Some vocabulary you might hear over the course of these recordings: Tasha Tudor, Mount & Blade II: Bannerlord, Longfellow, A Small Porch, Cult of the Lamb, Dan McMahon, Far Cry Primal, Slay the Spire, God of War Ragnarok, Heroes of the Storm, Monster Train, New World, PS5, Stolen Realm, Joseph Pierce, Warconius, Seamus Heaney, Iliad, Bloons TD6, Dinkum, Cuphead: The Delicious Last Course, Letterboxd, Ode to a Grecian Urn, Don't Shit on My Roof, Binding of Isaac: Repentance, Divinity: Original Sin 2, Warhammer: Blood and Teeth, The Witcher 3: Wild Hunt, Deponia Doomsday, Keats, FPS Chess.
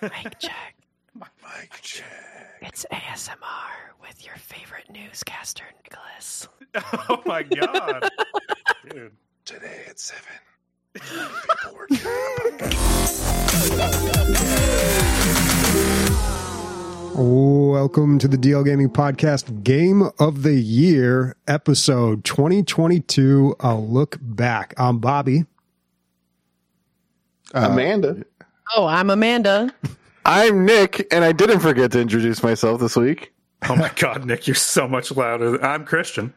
Mic check. Mic check. It's ASMR with your favorite newscaster, Nicholas. Oh my god. Dude. Today at 7. People were doing a podcast. Welcome to the DL Gaming Podcast Game of the Year, episode 2022, A Look Back. I'm Bobby. Amanda. Oh, I'm Amanda. I'm Nick, and I didn't forget to introduce myself this week. Oh my god, Nick, you're so much louder. I'm Christian.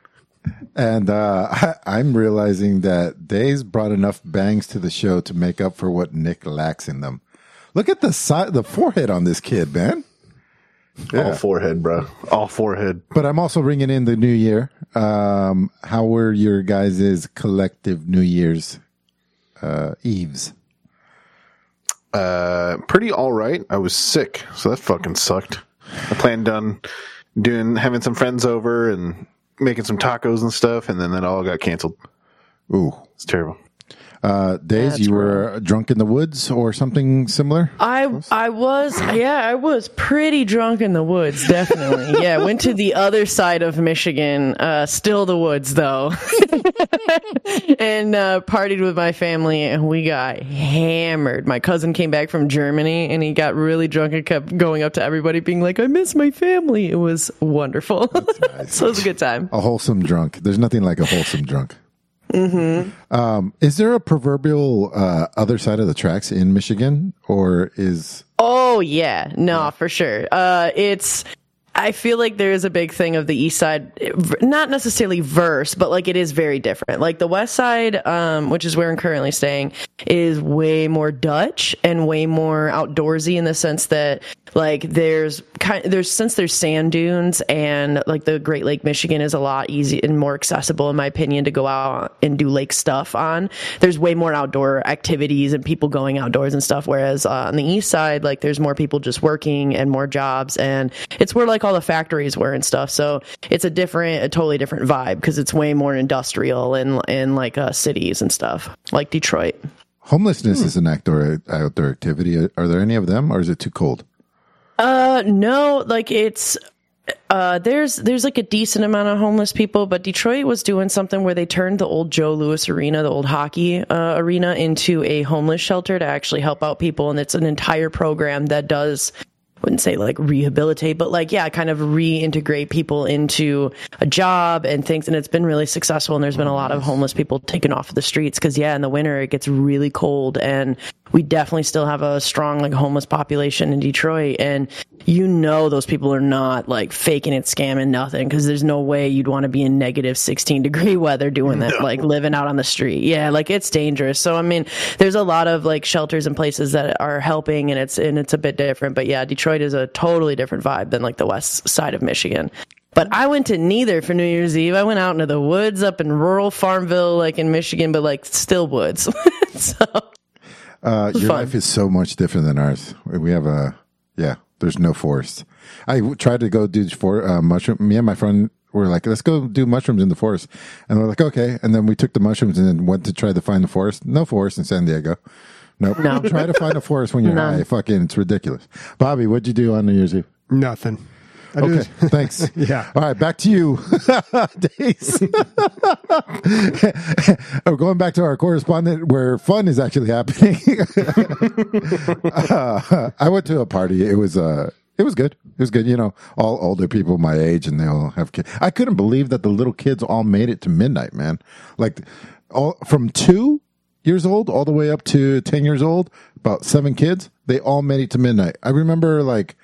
And I'm realizing that Days brought enough bangs to the show to make up for what Nick lacks in them. Look at the forehead on this kid, man. Yeah. All forehead, bro. All forehead. But I'm also ringing in the new year. How were your guys' collective New Year's Eves? Pretty all right. I was sick, so that fucking sucked. I planned on having some friends over and making some tacos and stuff, and then that all got canceled. Ooh, it's terrible. Days, you were drunk in the woods or something similar? I was pretty drunk in the woods, definitely. Yeah, went to the other side of Michigan, still the woods though, and partied with my family, and we got hammered. My cousin came back from Germany, and he got really drunk and kept going up to everybody being like, I miss my family. It was wonderful. Nice. So it was a good time. A wholesome drunk. There's nothing like a wholesome drunk. Mm-hmm. Is there a proverbial other side of the tracks in Michigan, or is... Oh, yeah. No, for sure. I feel like there is a big thing of the East Side, not necessarily verse, but like it is very different. Like the West Side, which is where I'm currently staying, is way more Dutch and way more outdoorsy in the sense that like there's sand dunes and like the Great Lake Michigan is a lot easier and more accessible in my opinion to go out and do lake stuff on. There's way more outdoor activities and people going outdoors and stuff. Whereas on the East Side, like there's more people just working and more jobs, and it's where like all the factories were and stuff, so it's a totally different vibe because it's way more industrial and like cities and stuff like Detroit. Homelessness is an outdoor activity. Are there any of them, or is it too cold? No, like it's there's like a decent amount of homeless people, but Detroit was doing something where they turned the old Joe Louis Arena, the old hockey arena, into a homeless shelter to actually help out people, and it's an entire program that does. Wouldn't say like rehabilitate, but like, yeah, kind of reintegrate people into a job and things. And it's been really successful. And there's been a lot of homeless people taken off the streets. Cause yeah, in the winter it gets really cold, and we definitely still have a strong like homeless population in Detroit. And you know, those people are not like faking it, scamming nothing. Cause there's no way you'd want to be in negative 16 degree weather doing that, like living out on the street. Yeah. Like it's dangerous. So, I mean, there's a lot of like shelters and places that are helping, and it's a bit different, but yeah, Detroit is a totally different vibe than like the West Side of Michigan. But I went to neither for New Year's Eve. I went out into the woods up in rural Farmville, like in Michigan, but like still woods. So your fun. Life is so much different than ours. We have there's no forest. I tried to go do mushroom. Me and my friend were like, let's go do mushrooms in the forest. And we're like, okay. And then we took the mushrooms and then went to try to find the forest. No forest in San Diego. Nope. No. Try to find a forest when you're high. Fucking, it's ridiculous. Bobby, what'd you do on New Year's Eve? Nothing. Okay, thanks. Yeah. All right, back to you, Days. Going back to our correspondent where fun is actually happening. I went to a party. It was good. It was good. You know, all older people my age, and they all have kids. I couldn't believe that the little kids all made it to midnight, man. Like, all from 2 years old all the way up to 10 years old, about 7 kids, they all made it to midnight. I remember like,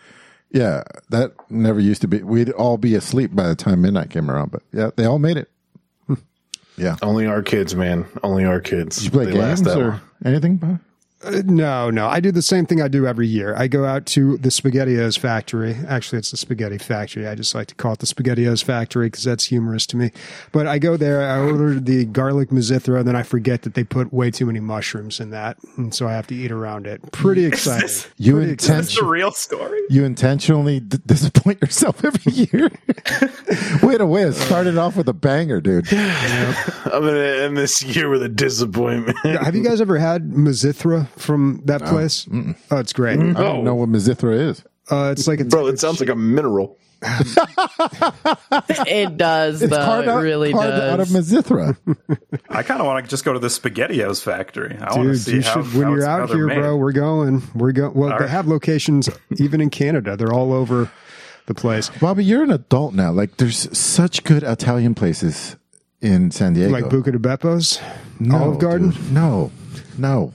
yeah, that never used to be. We'd all be asleep by the time midnight came around, but yeah, they all made it. Yeah. Only our kids, man. Only our kids. Did you play games or anything? No. I do the same thing I do every year. I go out to the SpaghettiOs factory. Actually, it's the Spaghetti Factory. I just like to call it the SpaghettiOs factory because that's humorous to me. But I go there, I order the garlic mizithra, and then I forget that they put way too many mushrooms in that, and so I have to eat around it. Pretty exciting. Is this the real story? You intentionally disappoint yourself every year. Way to win. Started off with a banger, dude. Yeah. I'm going to end this year with a disappointment. Have you guys ever had mizithra? Mazithra from that place? Mm-mm. Oh, it's great. No. I don't know what Mazithra is. It's like it sounds like a mineral. It does, it's though. It really does. Out of I kind of want to just go to the SpaghettiOs factory. I want to see you how. When you're out here, bro, we're going. We're going. Well, all they have locations even in Canada. They're all over the place. Bobby, you're an adult now. Like, there's such good Italian places in San Diego, like Buca di Beppo's, Olive Garden. Dude. No.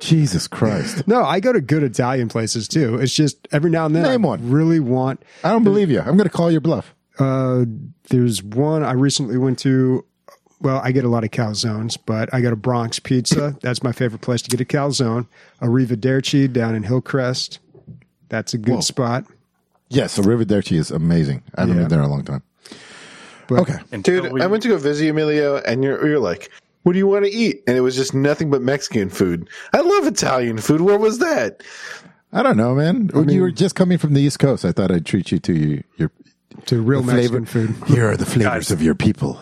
Jesus Christ. No, I go to good Italian places too. It's just every now and then I don't believe you. I'm going to call your bluff. There's one I recently went to. Well, I get a lot of calzones, but I got a Bronx pizza. That's my favorite place to get a calzone. Arrivederci down in Hillcrest. That's a good spot. Yes, Arrivederci is amazing. I haven't been there in a long time. But, dude, I went to go visit Emilio, and you're like, what do you want to eat? And it was just nothing but Mexican food. I love Italian food. Where was that? I don't know, man. When you were just coming from the East Coast, I thought I'd treat you to your real Mexican food. Here are the flavors of your people.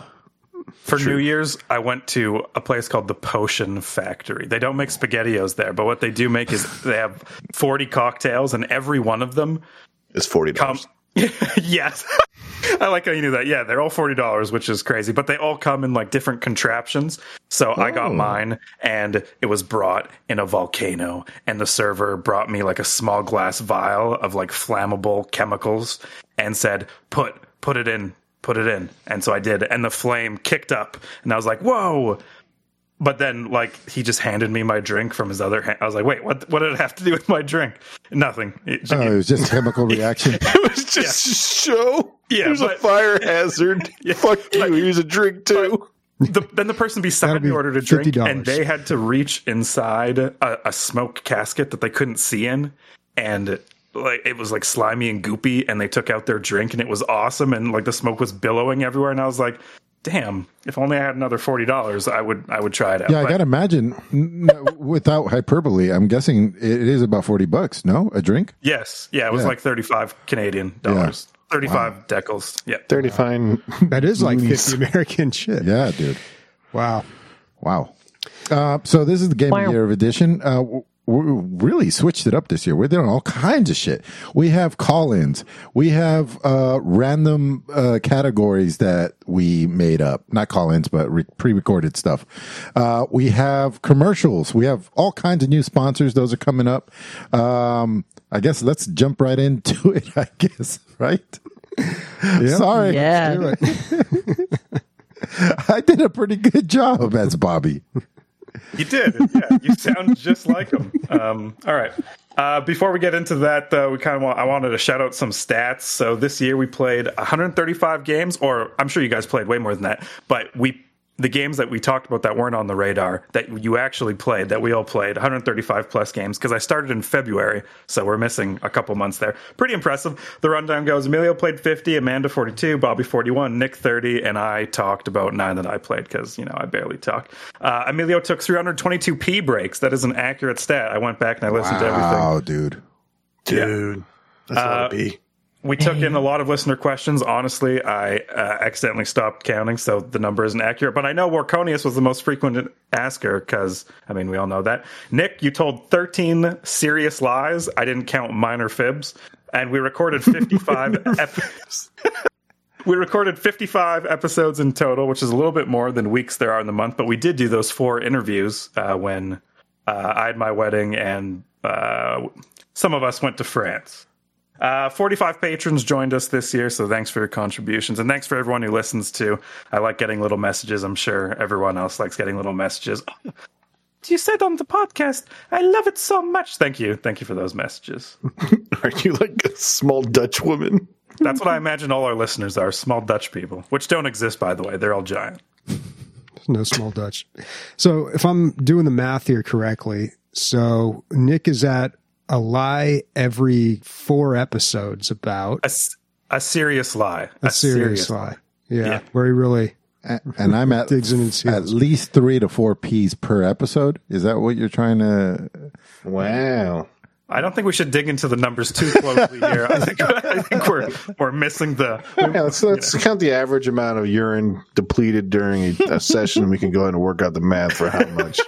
For New Year's, I went to a place called the Potion Factory. They don't make SpaghettiOs there, but what they do make is they have 40 cocktails, and every one of them is $40. Yes. I like how you knew that. Yeah, they're all $40, which is crazy. But they all come in like different contraptions. So I got mine, and it was brought in a volcano. And the server brought me like a small glass vial of like flammable chemicals and said, put it in. And so I did. And the flame kicked up. And I was like, whoa. But then, like, he just handed me my drink from his other hand. I was like, wait, what did it have to do with my drink? Nothing. It was just a chemical reaction. It was just a show. Yeah, there's a fire hazard. Yeah, fuck you. Here's a drink, too. Then the person beside me ordered a drink, $50. And they had to reach inside a smoke casket that they couldn't see in. And like it was, like, slimy and goopy, and they took out their drink, and it was awesome. And, like, the smoke was billowing everywhere, and I was like, damn, if only I had another $40, I would try it out. Yeah, I got to imagine, without hyperbole, I'm guessing it is about $40, no? A drink? Yes. Yeah, it was like 35 Canadian dollars. Yeah. 35 decals. Yeah. 35. That is like 50 American shit. Yeah, dude. Wow. So this is the Game of the Year of Edition. We really switched it up this year. We're doing all kinds of shit. We have call-ins. We have random categories that we made up. Not call-ins, but pre-recorded stuff. We have commercials. We have all kinds of new sponsors. Those are coming up. I guess let's jump right into it, I guess, right? Yep. Sorry. Yeah. I did a pretty good job as Bobby. You did. Yeah, you sound just like him. All right. Before we get into that, though, I wanted to shout out some stats. So this year we played 135 games, or I'm sure you guys played way more than that. But the games that we talked about that weren't on the radar, that you actually played, that we all played, 135-plus games, because I started in February, so we're missing a couple months there. Pretty impressive. The rundown goes, Emilio played 50, Amanda 42, Bobby 41, Nick 30, and I talked about 9 that I played, because, you know, I barely talked. Emilio took 322 pee breaks. That is an accurate stat. I went back and I listened to everything. Wow, dude. Dude. Yeah. That's a lot of pee. We took in a lot of listener questions. Honestly, I accidentally stopped counting, so the number isn't accurate. But I know Warconius was the most frequent asker because, I mean, we all know that. Nick, you told 13 serious lies. I didn't count minor fibs. And we recorded 55 episodes. We recorded 55 episodes in total, which is a little bit more than weeks there are in the month. But we did do those 4 interviews when I had my wedding and some of us went to France. 45 patrons joined us this year, so thanks for your contributions, and thanks for everyone who listens too. I like getting little messages. I'm sure everyone else likes getting little messages. Oh, you said on the podcast, I love it so much. Thank you for those messages. Are you like a small Dutch woman? That's what I imagine all our listeners are, small Dutch people, which don't exist, by the way. They're all giant. There's no small Dutch. So if I'm doing the math here correctly, so Nick is at a lie every 4 episodes about. A serious lie. A serious lie. Yeah. Where he really and I'm at digs in his heels. At least 3 to 4 P's per episode. Is that what you're trying to? Wow. I don't think we should dig into the numbers too closely here. I think we're missing the. Yeah, let's count the average amount of urine depleted during a session, and we can go ahead and work out the math for how much.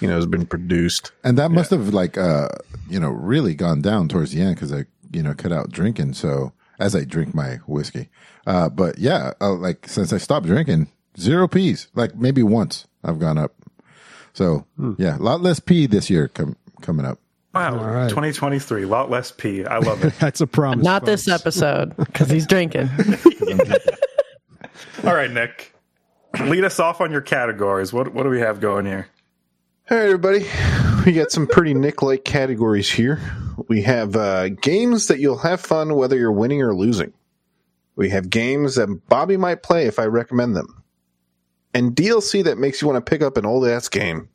you know, has been produced. And that must have, like, you know, really gone down towards the end because I, you know, cut out drinking. So as I drink my whiskey. But yeah, like since I stopped drinking, 0 Ps, like maybe once I've gone up. So yeah, a lot less pee this year coming up. Wow, all right. 2023, a lot less pee. I love it. That's a promise. Not folks. This episode, because he's drinking. All right, Nick, lead us off on your categories. What do we have going here? Hey, everybody. We got some pretty Nick-like categories here. We have games that you'll have fun whether you're winning or losing. We have games that Bobby might play if I recommend them. And DLC that makes you want to pick up an old-ass game.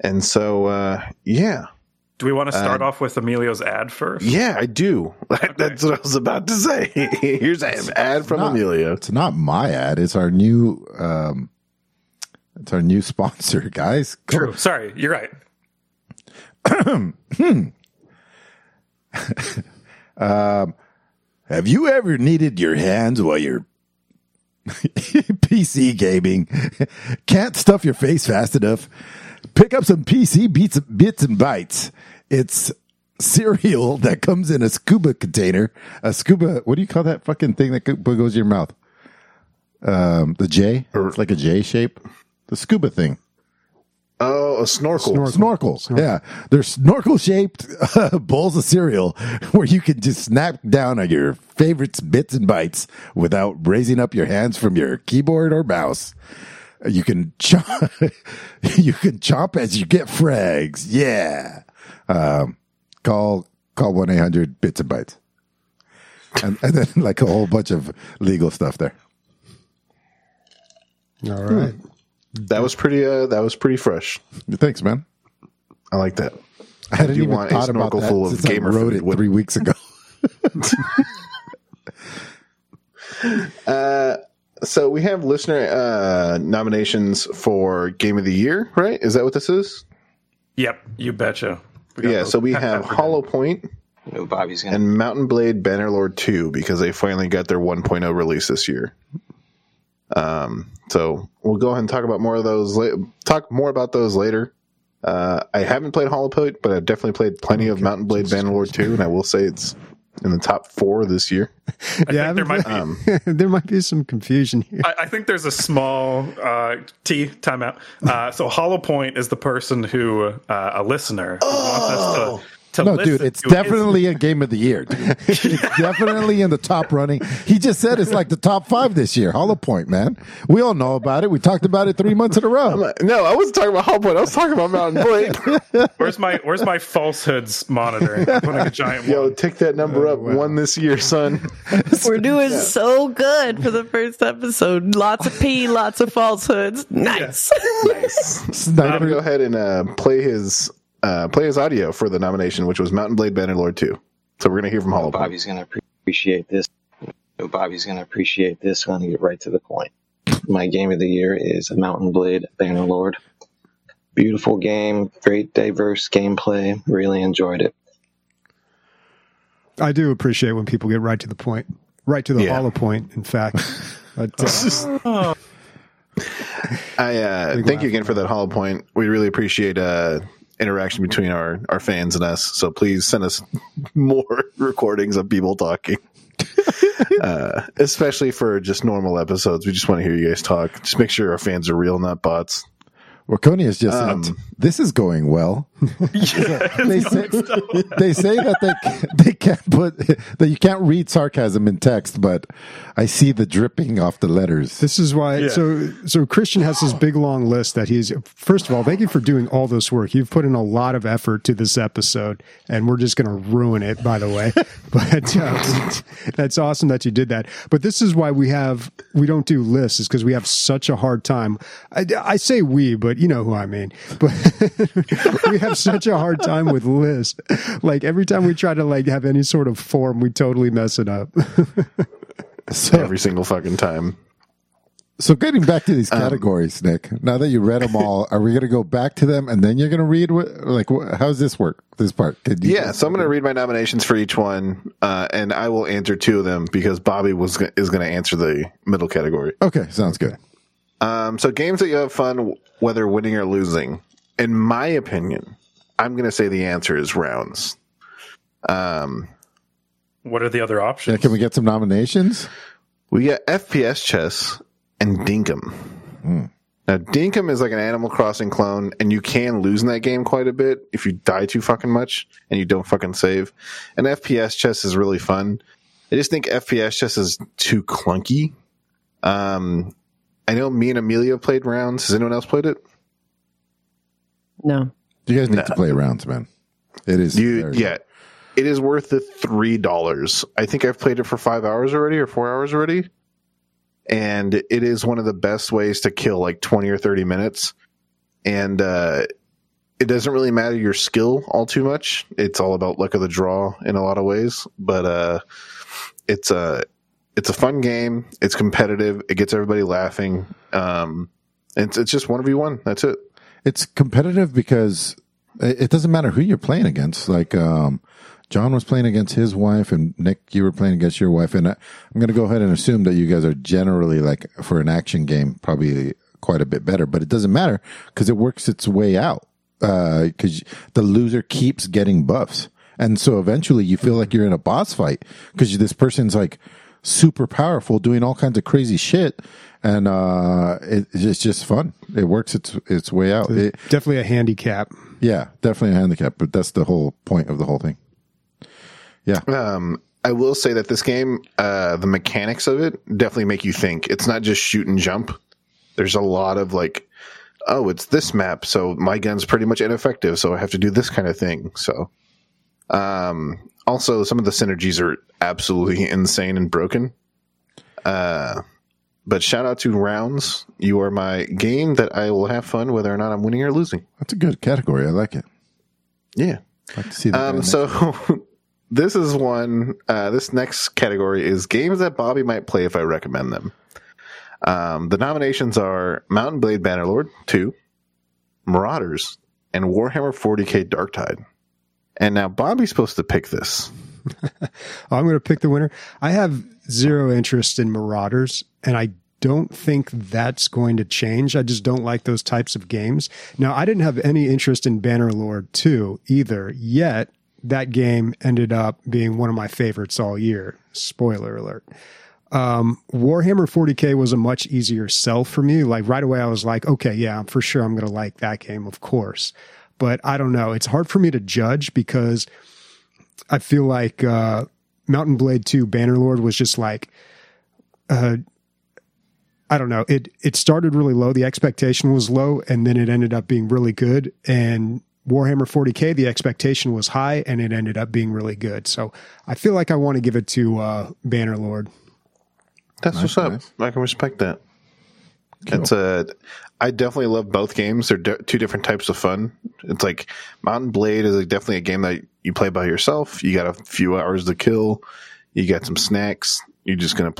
And so, yeah. Do we want to start off with Emilio's ad first? Yeah, I do. Okay. That's what I was about to say. Here's an ad from Emilio. It's not my ad. It's our new sponsor, guys. Cool. True. Sorry, you're right. Have you ever needed your hands while you're PC gaming? Can't stuff your face fast enough? Pick up some PC bits and bytes. It's cereal that comes in a scuba container. A scuba, what do you call that fucking thing that goes in your mouth? The J? Or it's like a J shape? The scuba thing. Oh, a snorkel. Snorkel. Yeah. They're snorkel-shaped bowls of cereal where you can just snap down on your favorite bits and bytes without raising up your hands from your keyboard or mouse. You can chop as you get frags. Yeah. Call 1-800 bits and bytes. And then like a whole bunch of legal stuff there. All right. That was pretty fresh. Thanks, man. I like that. I hadn't even thought about that full since of gamer I wrote it 3 weeks ago. So we have listener nominations for Game of the Year, right? Is that what this is? Yep, you betcha. Yeah, so we have Hollow Point and Mount & Blade Bannerlord 2 because they finally got their 1.0 release this year. So we'll go ahead and talk more about those later. I haven't played Hollow Point, but I've definitely played plenty of Mount & Blade Bannerlord 2, and I will say it's in the top 4 this year. I think there might be some confusion here. I think there's a small timeout. So Hollow Point is the person who a listener who wants us to listen. Dude, it's definitely a Game of the Year. It's definitely in the top running. He just said it's like the top 5 this year. Hollow Point, man. We all know about it. We talked about it 3 months in a row. No, I wasn't talking about Hollow Point. I was talking about Mount & Blade. Where's my falsehoods monitor? I'm putting a giant one. Yo, tick that number up. Wow. 1 this year, son. We're doing so good for the first episode. Lots of pee, lots of falsehoods. Nice. Yeah. Nice. Snyder. I'm going to go ahead and play his audio for the nomination, which was Mount & Blade Bannerlord 2. So we're going to hear from Hollow Point. Bobby's going to appreciate this. I'm going to get right to the point. My game of the year is Mount & Blade Bannerlord. Beautiful game, great diverse gameplay. Really enjoyed it. I do appreciate when people get right to the point. Right to the Hollow Point, in fact. But, I thank you again for that, Hollow Point. We really appreciate interaction between our fans and us, so please send us more recordings of people talking, especially for just normal episodes. We just want to hear you guys talk. Just make sure our fans are real, not bots. Warconia is just this is going well. They say that they can't put that you can't read sarcasm in text, but I see the dripping off the letters. This is why. Yeah. So Christian has this big long list that he's. First of all, thank you for doing all this work. You've put in a lot of effort to this episode, and we're just going to ruin it. By the way, but that's awesome that you did that. But this is why we don't do lists, is because we have such a hard time. I say we, but you know who I mean. But we have such a hard time with lists. Like every time we try to like have any sort of form, we totally mess it up. So every single fucking time. So getting back to these categories, Nick, now that you read them all, are we going to go back to them and then you're going to read how's this work? This part. So I'm going to read my nominations for each one, and I will answer 2 of them because Bobby is going to answer the middle category. Okay, sounds good. So games that you have fun whether winning or losing. in my opinion, I'm going to say the answer is Rounds. What are the other options? Yeah, can we get some nominations? We got FPS Chess and Dinkum. Mm. Now, Dinkum is like an Animal Crossing clone, and you can lose in that game quite a bit if you die too fucking much and you don't fucking save. And FPS Chess is really fun. I just think FPS Chess is too clunky. I know me and Amelia played Rounds. Has anyone else played it? No. You guys need to play Rounds, man. It is. It is worth the $3. I think I've played it for 5 hours already or 4 hours already. And it is one of the best ways to kill like 20 or 30 minutes. And it doesn't really matter your skill all too much. It's all about luck of the draw in a lot of ways. But it's a fun game. It's competitive. It gets everybody laughing. It's just 1v1. That's it. It's competitive because it doesn't matter who you're playing against. Like John was playing against his wife, and Nick, you were playing against your wife. And I'm going to go ahead and assume that you guys are generally, like, for an action game, probably quite a bit better. But it doesn't matter because it works its way out because the loser keeps getting buffs. And so eventually you feel like you're in a boss fight because this person's, like, super powerful, doing all kinds of crazy shit. And it's just fun. It works its way out. It's definitely a handicap. Yeah, definitely a handicap. But that's the whole point of the whole thing. Yeah, I will say that this game, the mechanics of it definitely make you think. It's not just shoot and jump. There's a lot of like, oh, it's this map, so my gun's pretty much ineffective, so I have to do this kind of thing. So, also some of the synergies are absolutely insane and broken. But shout out to Rounds. You are my game that I will have fun whether or not I'm winning or losing. That's a good category. I like it. Yeah, I'd like to see that. So. This is one, this next category is games that Bobby might play if I recommend them. The nominations are Mount & Blade Bannerlord 2, Marauders, and Warhammer 40K Darktide. And now Bobby's supposed to pick this. I'm going to pick the winner. I have zero interest in Marauders, and I don't think that's going to change. I just don't like those types of games. Now, I didn't have any interest in Bannerlord 2 either, yet that game ended up being one of my favorites all year. Spoiler alert. Warhammer 40K was a much easier sell for me. Like right away I was like, okay, yeah, for sure I'm going to like that game, of course. But I don't know. It's hard for me to judge because I feel like Mount & Blade 2 Bannerlord was just like, I don't know. It started really low. The expectation was low, and then it ended up being really good. And Warhammer 40K, the expectation was high, and it ended up being really good. So I feel like I want to give it to Bannerlord. That's nice, what's up. Nice. I can respect that. Cool. I definitely love both games. They're two different types of fun. It's like Mount & Blade is like definitely a game that you play by yourself. You got a few hours to kill. You got some snacks. You're just going to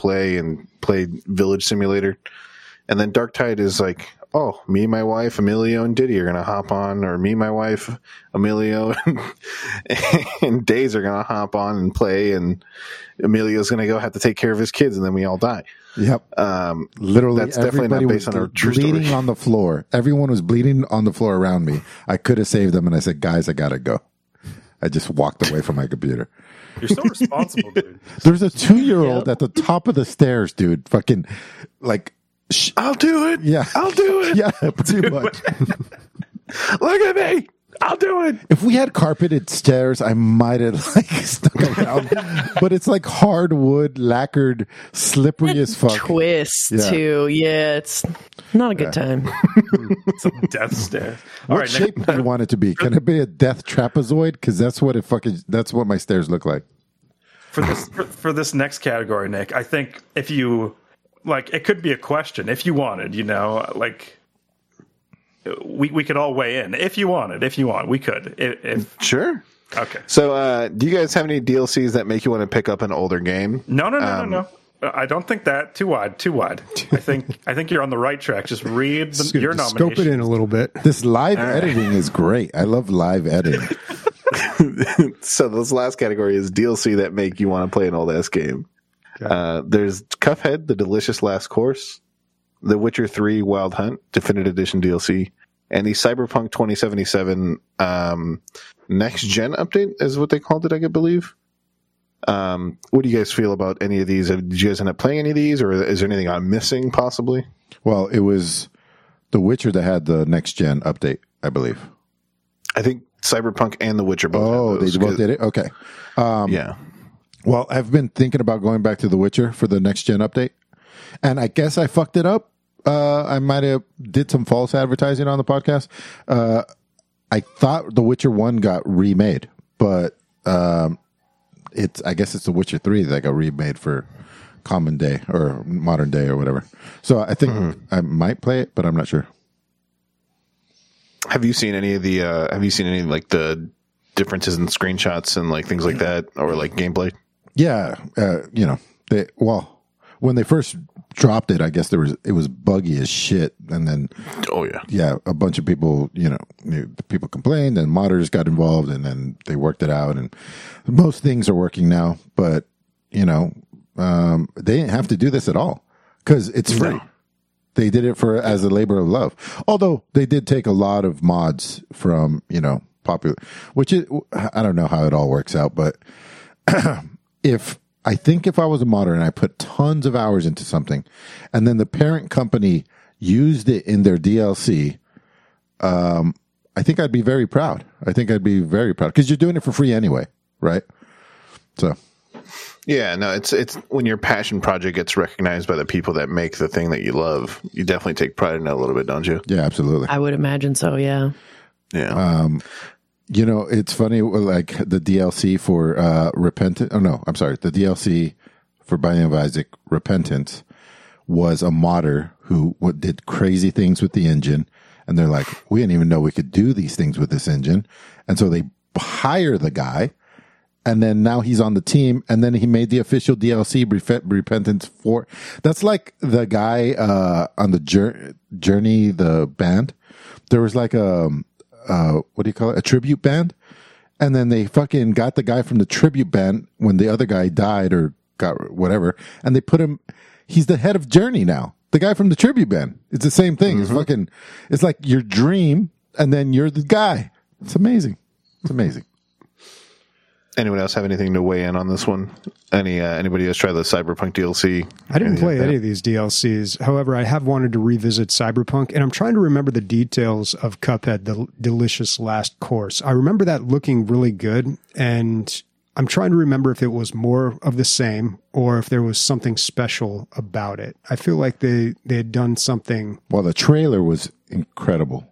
play Village Simulator. And then Darktide is like, oh, me, my wife, Emilio, and Diddy are going to hop on, or me, my wife, Emilio, and Days are going to hop on and play, and Emilio's going to go have to take care of his kids, and then we all die. Yep. Literally, that's definitely not based on our true story. Bleeding on the floor. Everyone was bleeding on the floor around me. I could have saved them, and I said, guys, I got to go. I just walked away from my computer. You're so responsible, dude. There's a 2-year-old at the top of the stairs, dude, fucking, like, I'll do it. Yeah. I'll do it. Yeah, too much. Look at me. I'll do it. If we had carpeted stairs, I might have like stuck around. But it's like hardwood, lacquered, slippery as fuck. Twist, too. Yeah, it's not a good time. It's a death stare. What shape do you want it to be? Can it be a death trapezoid? Because that's what that's what my stairs look like. For this next category, Nick, I think if you, like, it could be a question if you wanted, you know, like we could all weigh in if you wanted, we could. Sure. Okay. So do you guys have any DLCs that make you want to pick up an older game? No. I don't think that. Too wide. I think you're on the right track. Just read your nominations. Scope it in a little bit. This live editing is great. I love live editing. So this last category is DLC that make you want to play an old ass game. There's Cuphead: The Delicious Last Course, The Witcher 3: Wild Hunt Definitive Edition DLC, and the Cyberpunk 2077 next gen update is what they called it, I believe. What do you guys feel about any of these? Did you guys end up playing any of these, or is there anything I'm missing possibly? Well, it was The Witcher that had the next gen update, I believe. I think Cyberpunk and The Witcher both. Oh, they both did it? Okay. Yeah. Well, I've been thinking about going back to The Witcher for the next gen update, and I guess I fucked it up. I might have did some false advertising on the podcast. I thought The Witcher 1 got remade, but I guess it's The Witcher 3 that got remade for common day or modern day or whatever. So I think I might play it, but I'm not sure. Have you seen any of the? Have you seen any like the differences in screenshots and like things like that, or like gameplay? Yeah, you know, when they first dropped it, I guess it was buggy as shit, and then a bunch of people, you know, people complained, and modders got involved, and then they worked it out, and most things are working now. But you know, they didn't have to do this at all because it's free. No. They did it as a labor of love, although they did take a lot of mods from, you know, popular, which is, I don't know how it all works out, but if I was a modder and I put tons of hours into something, and then the parent company used it in their DLC, I think I'd be very proud. I think I'd be very proud because you're doing it for free anyway, right? So. Yeah, no, it's when your passion project gets recognized by the people that make the thing that you love, you definitely take pride in it a little bit, don't you? Yeah, absolutely. I would imagine so, yeah. Yeah. You know, it's funny, like the DLC for Repentance. Oh, no, I'm sorry. The DLC for Binding of Isaac, Repentance, was a modder who did crazy things with the engine. And they're like, we didn't even know we could do these things with this engine. And so they hire the guy. And then now he's on the team, and then he made the official DLC Repentance 4. That's like the guy on the Journey, the band. There was like a tribute band. And then they fucking got the guy from the tribute band when the other guy died or got whatever. And they put him, he's the head of Journey now. The guy from the tribute band. It's the same thing. Mm-hmm. It's like your dream, and then you're the guy. It's amazing. It's amazing. Anyone else have anything to weigh in on this one? Anybody else try the Cyberpunk DLC? I didn't play any of these DLCs. However, I have wanted to revisit Cyberpunk, and I'm trying to remember the details of Cuphead: The Delicious Last Course. I remember that looking really good, and I'm trying to remember if it was more of the same or if there was something special about it. I feel like they had done something. Well, the trailer was incredible.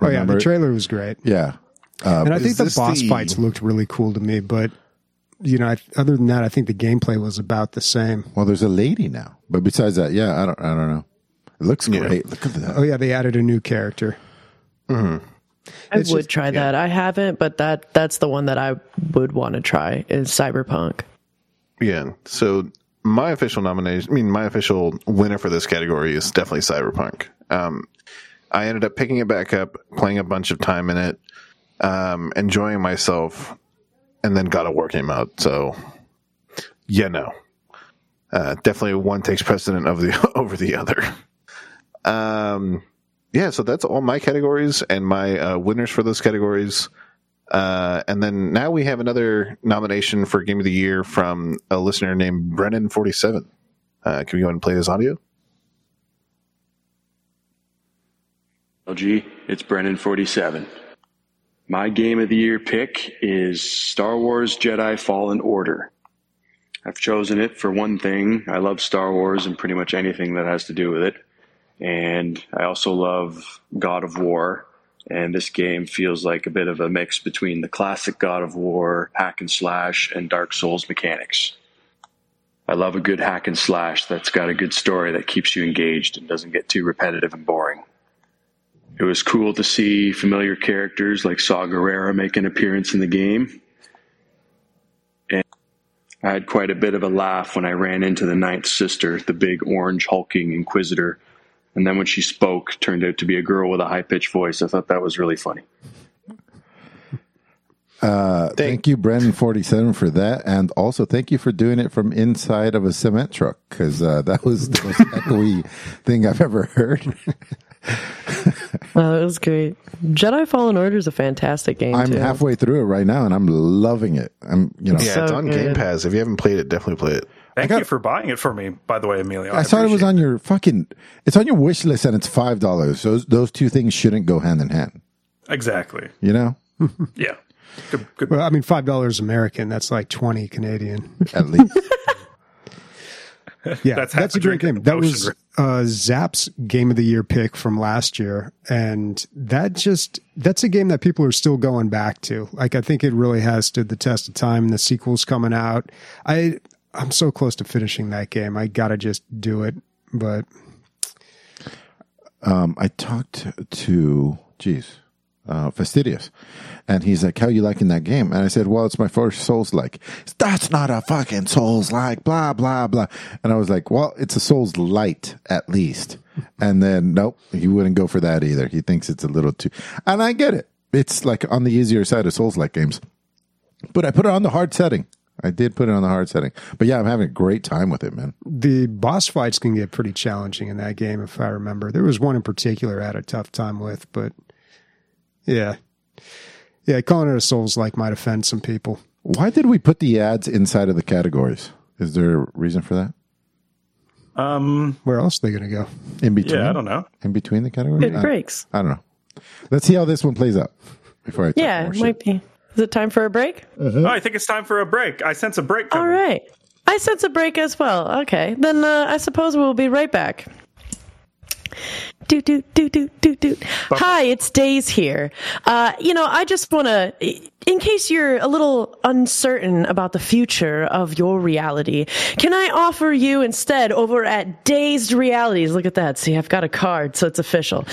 Remember? Oh, yeah, the trailer was great. Yeah. And I think the boss fights looked really cool to me, but you know, other than that, I think the gameplay was about the same. Well, there's a lady now, but besides that, yeah, I don't know. It looks great. Look at that. Oh yeah, they added a new character. Mm-hmm. I would try that. I haven't, but that's the one that I would want to try is Cyberpunk. Yeah. So my official nomination, my official winner for this category is definitely Cyberpunk. I ended up picking it back up, playing a bunch of time in it. Enjoying myself, and then God of War came out. So, definitely one takes precedent over the other. So that's all my categories and my winners for those categories. And then now we have another nomination for Game of the Year from a listener named Brennan47. Can we go ahead and play this audio? LG, it's Brennan47. My Game of the Year pick is Star Wars Jedi: Fallen Order. I've chosen it for one thing. I love Star Wars and pretty much anything that has to do with it. And I also love God of War. And this game feels like a bit of a mix between the classic God of War, hack and slash, and Dark Souls mechanics. I love a good hack and slash that's got a good story that keeps you engaged and doesn't get too repetitive and boring. It was cool to see familiar characters like Saw Gerrera make an appearance in the game. And I had quite a bit of a laugh when I ran into the Ninth Sister, the big orange hulking Inquisitor. And then when she spoke, turned out to be a girl with a high-pitched voice. I thought that was really funny. Thank you, Brennan47, for that. And also thank you for doing it from inside of a cement truck, because that was the most echoey thing I've ever heard. Oh, it was great. Jedi Fallen Order is a fantastic game. I'm halfway through it right now, and I'm loving it. It's on Game Pass. If you haven't played it, definitely play it. Thank you for buying it for me, by the way, Emilio. I thought it was on your it's on your wish list, and it's $5. So those two things shouldn't go hand in hand. Exactly. You know? Yeah. Good. Well, I mean, $5 American. That's like 20 Canadian, at least. Yeah, that's a great game. That was Zap's Game of the Year pick from last year, and that's a game that people are still going back to. Like, I think it really has stood the test of time. The sequel's coming out. I'm so close to finishing that game. I gotta just do it. But I talked to Fastidious, and he's like, "How you liking that game?" And I said, "Well, it's my first Souls-like." That's not a fucking Souls-like, blah blah blah. And I was like, "Well, it's a Souls-lite at least." And then nope, he wouldn't go for that either. He thinks it's a little too. And I get it. It's like on the easier side of Souls-like games. But I put it on the hard setting. I did put it on the hard setting. But yeah, I'm having a great time with it, man. The boss fights can get pretty challenging in that game, if I remember. There was one in particular I had a tough time with, but yeah, calling it a Souls-like might offend some people. Why did we put the ads inside of the categories? Is there a reason for that? Where else are they going to go? In between? Yeah, I don't know. In between the categories? It breaks. I don't know. Let's see how this one plays out before I talk more shit. Yeah, it might be. Is it time for a break? Uh-huh. Oh, I think it's time for a break. I sense a break coming. All right. I sense a break as well. Okay. Then I suppose we'll be right back. Doot, doot, doot, doot, doot, doot. Hi, it's Days here. I just want to, in case you're a little uncertain about the future of your reality, can I offer you instead over at Dazed Realities? Look at that. See, I've got a card, so it's official.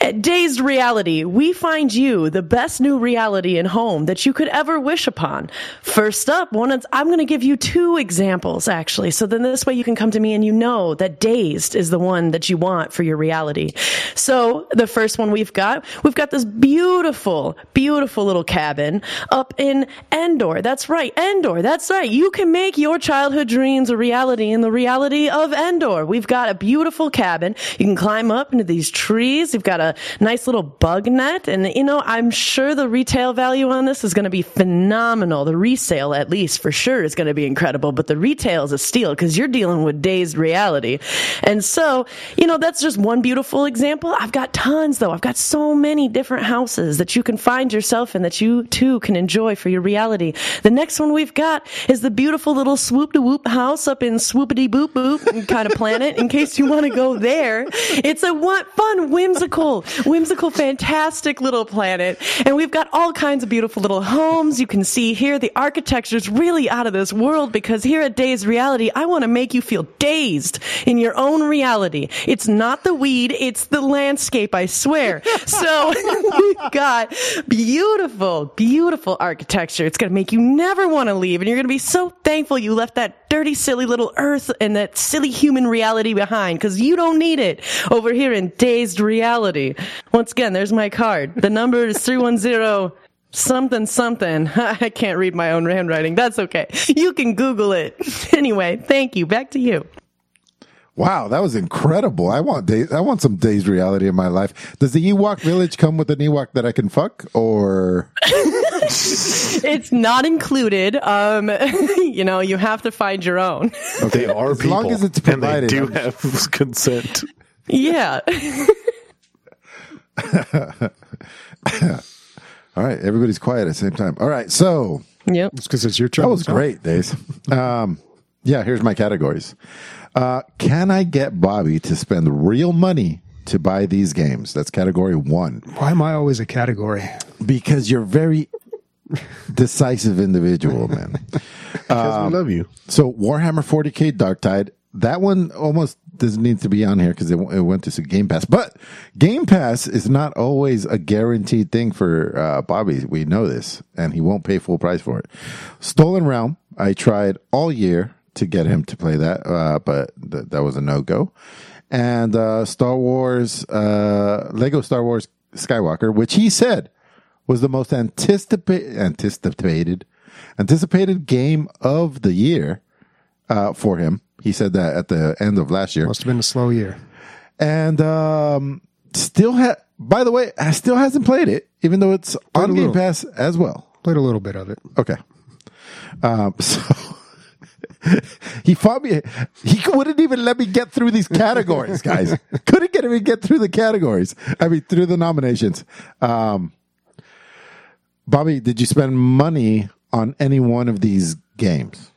At Dazed Reality, we find you the best new reality and home that you could ever wish upon. First up, I'm going to give you two examples, actually. So then this way you can come to me and you know that Dazed is the one that you want for your reality. So the first one we've got this beautiful, beautiful little cabin up in Endor. That's right. Endor. That's right. You can make your childhood dreams a reality in the reality of Endor. We've got a beautiful cabin. You can climb up into these trees. You've got a nice little bug net. And, I'm sure the retail value on this is going to be phenomenal. The resale, at least, for sure, is going to be incredible. But the retail is a steal because you're dealing with Dazed Reality. And so, that's just one beautiful example. I've got tons, though. I've got so many different houses that you can find yourself in that you, too, can enjoy for your reality. The next one we've got is the beautiful little swoop-de-whoop house up in swoopity-boop-boop kind of planet, in case you want to go there. It's a fun, whimsical, fantastic little planet. And we've got all kinds of beautiful little homes. You can see here the architecture's really out of this world because here at Dazed Reality, I want to make you feel dazed in your own reality. It's not the weed, it's the landscape, I swear. So we've got beautiful architecture. It's going to make you never want to leave, and you're going to be so thankful you left that dirty, silly little earth and that silly human reality behind, because you don't need it over here in Dazed Reality. Once again, there's my card. The number is 310 something something. I can't read my own handwriting. That's okay. You can Google it. Anyway, thank you. Back to you. Wow, that was incredible. I want some Dazed Reality in my life. Does the Ewok village come with an Ewok that I can fuck, or? It's not included. You have to find your own. Okay, they are as people. As long as it's provided. And they do have consent. Yeah. All right, everybody's quiet at the same time. All right, so. Yep. It's because it's your turn. That was great, Days. Yeah, here's my categories. Can I get Bobby to spend real money to buy these games? That's category one. Why am I always a category? Because you're a very decisive individual, man. Because we love you. So Warhammer 40K Darktide, that one almost doesn't need to be on here because it went to Game Pass. But Game Pass is not always a guaranteed thing for Bobby. We know this, and he won't pay full price for it. Stolen Realm, I tried all year to get him to play that, but that was a no-go. And Star Wars, Lego Star Wars Skywalker, which he said was the most anticipated game of the year for him. He said that at the end of last year. Must have been a slow year. And By the way, I still hasn't played it, even though it's on Game Pass as well. Played a little bit of it. Okay. He fought me. He wouldn't even let me get through these categories, guys. Couldn't get me get through the categories. I mean, through the nominations. Bobby, did you spend money on any one of these games?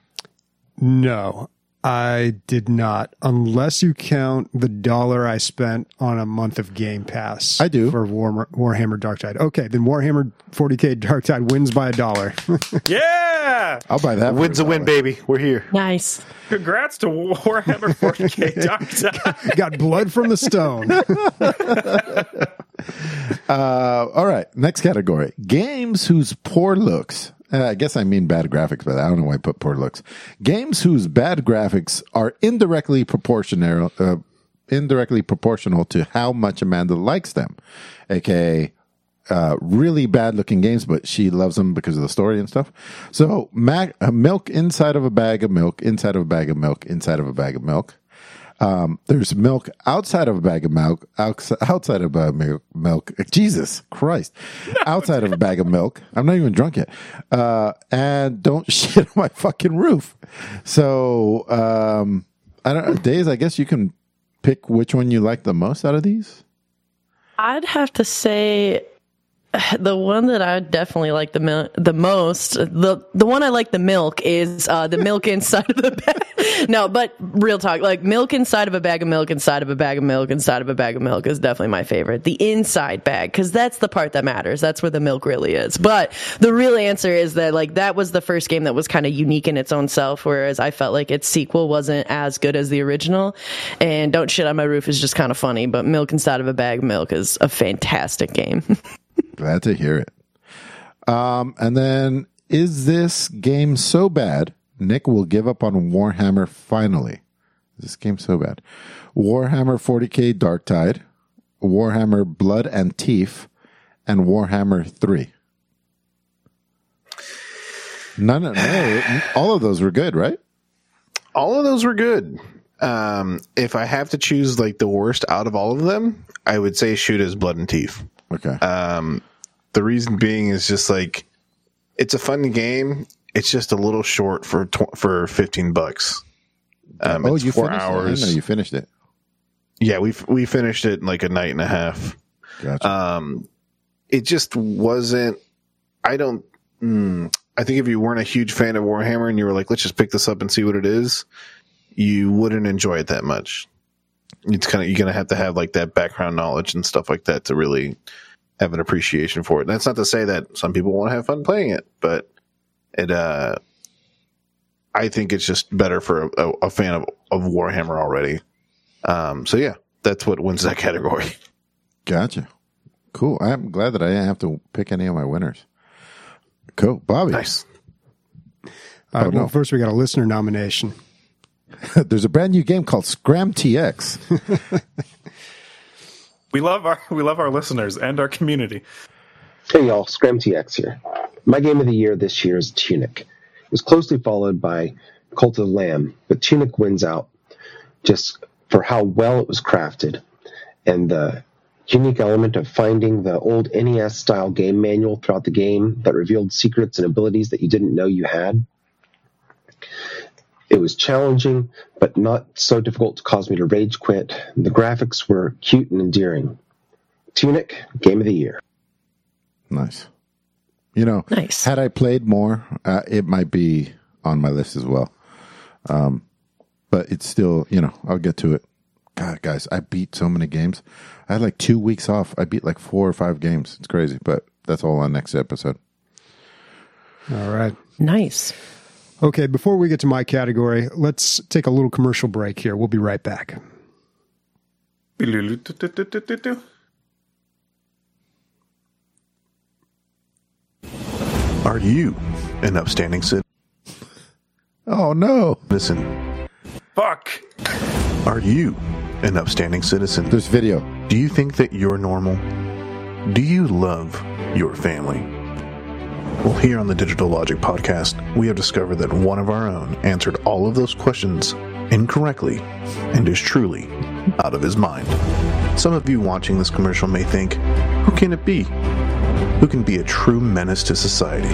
No, I did not. Unless you count the dollar I spent on a month of Game Pass. I do. For Warhammer Darktide. Okay, then Warhammer 40K Darktide wins by $1. Yeah! I'll buy that. Win's a win, baby. We're here. Nice. Congrats to Warhammer 40K Darktide. Got blood from the stone. All right, next category. Games whose poor looks... I guess I mean bad graphics, but I don't know why I put poor looks. Games whose bad graphics are indirectly proportional to how much Amanda likes them, aka really bad-looking games, but she loves them because of the story and stuff. So milk inside of a bag of milk, inside of a bag of milk, inside of a bag of milk. There's milk outside of a bag of milk, outside of a milk. Jesus Christ. Outside of a bag of milk. I'm not even drunk yet. And don't shit on my fucking roof. So, I don't know. Days, I guess you can pick which one you like the most out of these. I'd have to say the one that I definitely like the most, the one I like the milk is the milk inside of the bag. No, but real talk, like milk inside of a bag of milk, inside of a bag of milk, inside of a bag of milk is definitely my favorite. The inside bag, because that's the part that matters. That's where the milk really is. But the real answer is that, like, that was the first game that was kind of unique in its own self, whereas I felt like its sequel wasn't as good as the original. And Don't Shit on My Roof is just kind of funny, but Milk Inside of a Bag of Milk is a fantastic game. Glad to hear it. And then, is this game so bad Nick will give up on Warhammer finally? This game's so bad. Warhammer 40K Darktide, Warhammer Blood and Teeth, and Warhammer 3. No. All of those were good, right? All of those were good. If I have to choose like the worst out of all of them, I would say shoot as Blood and Teeth. Okay. The reason being is just like, it's a fun game. It's just a little short for $15. It's you 4 hours. I know you finished it. Yeah, we finished it in like a night and a half. Gotcha. It just wasn't. I think if you weren't a huge fan of Warhammer and you were like, let's just pick this up and see what it is, you wouldn't enjoy it that much. It's kind of, you're gonna have to have like that background knowledge and stuff like that to really have an appreciation for it. And that's not to say that some people won't have fun playing it, but it I think it's just better for a fan of Warhammer already. So yeah, that's what wins that category. Gotcha. Cool. I'm glad that I didn't have to pick any of my winners. Cool, Bobby. Nice. Well, first we got a listener nomination. There's a brand new game called Scram TX. We love our listeners and our community. Hey y'all, Scram TX here. My game of the year this year is Tunic. It was closely followed by Cult of the Lamb, but Tunic wins out just for how well it was crafted and the unique element of finding the old NES-style game manual throughout the game that revealed secrets and abilities that you didn't know you had. It was challenging, but not so difficult to cause me to rage quit. The graphics were cute and endearing. Tunic, game of the year. Nice. You know, nice. Had I played more, it might be on my list as well. But it's still, you know, I'll get to it. God, guys, I beat so many games. I had like 2 weeks off. I beat like 4 or 5 games. It's crazy, but that's all on next episode. All right. Nice. Okay, before we get to my category, let's take a little commercial break here. We'll be right back. Are you an upstanding citizen? Oh, no. Listen. Fuck. Are you an upstanding citizen? There's video. Do you think that you're normal? Do you love your family? Well, here on the Digital Logic Podcast, we have discovered that one of our own answered all of those questions incorrectly and is truly out of his mind. Some of you watching this commercial may think, who can it be? Who can be a true menace to society?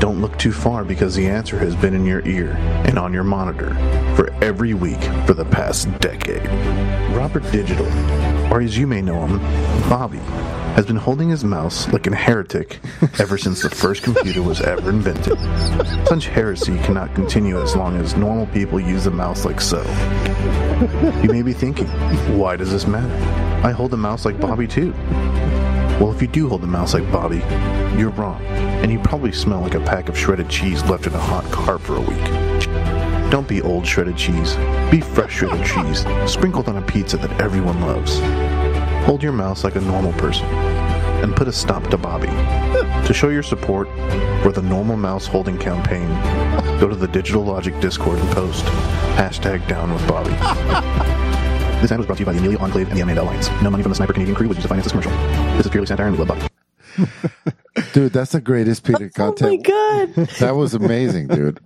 Don't look too far, because the answer has been in your ear and on your monitor for every week for the past decade. Robert Digital, or as you may know him, Bobby, has been holding his mouse like a heretic ever since the first computer was ever invented. Such heresy cannot continue as long as normal people use the mouse like so. You may be thinking, why does this matter? I hold a mouse like Bobby too. Well, if you do hold a mouse like Bobby, you're wrong, and you probably smell like a pack of shredded cheese left in a hot car for a week. Don't be old shredded cheese. Be fresh shredded cheese, sprinkled on a pizza that everyone loves. Hold your mouse like a normal person, and put a stop to Bobby. To show your support for the normal mouse holding campaign, go to the Digital Logic Discord and post #DownWithBobby. This ad was brought to you by the Amelia Enclave and the Amanda Alliance. No money from the Sniper Canadian crew was used to finance this commercial. This is purely satire and we love Bobby. Dude, that's the greatest piece of content. Oh my God. That was amazing, dude.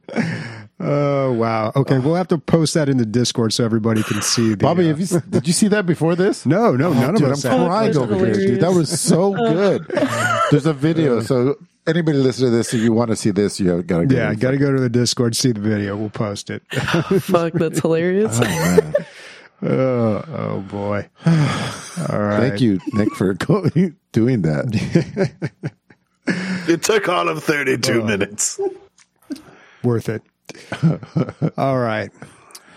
Oh, wow. Okay, we'll have to post that in the Discord so everybody can see. Bobby, did you see that before this? No, none of us. I'm crying over here, dude. That was so good. There's a video, so anybody listening to this, if you want to see this, you got to go. Yeah, got to go to the Discord, see the video. We'll post it. Fuck, that's hilarious. Oh, man. Oh boy. All right. Thank you, Nick, for doing that. It took all of 32 minutes. Worth it. All right.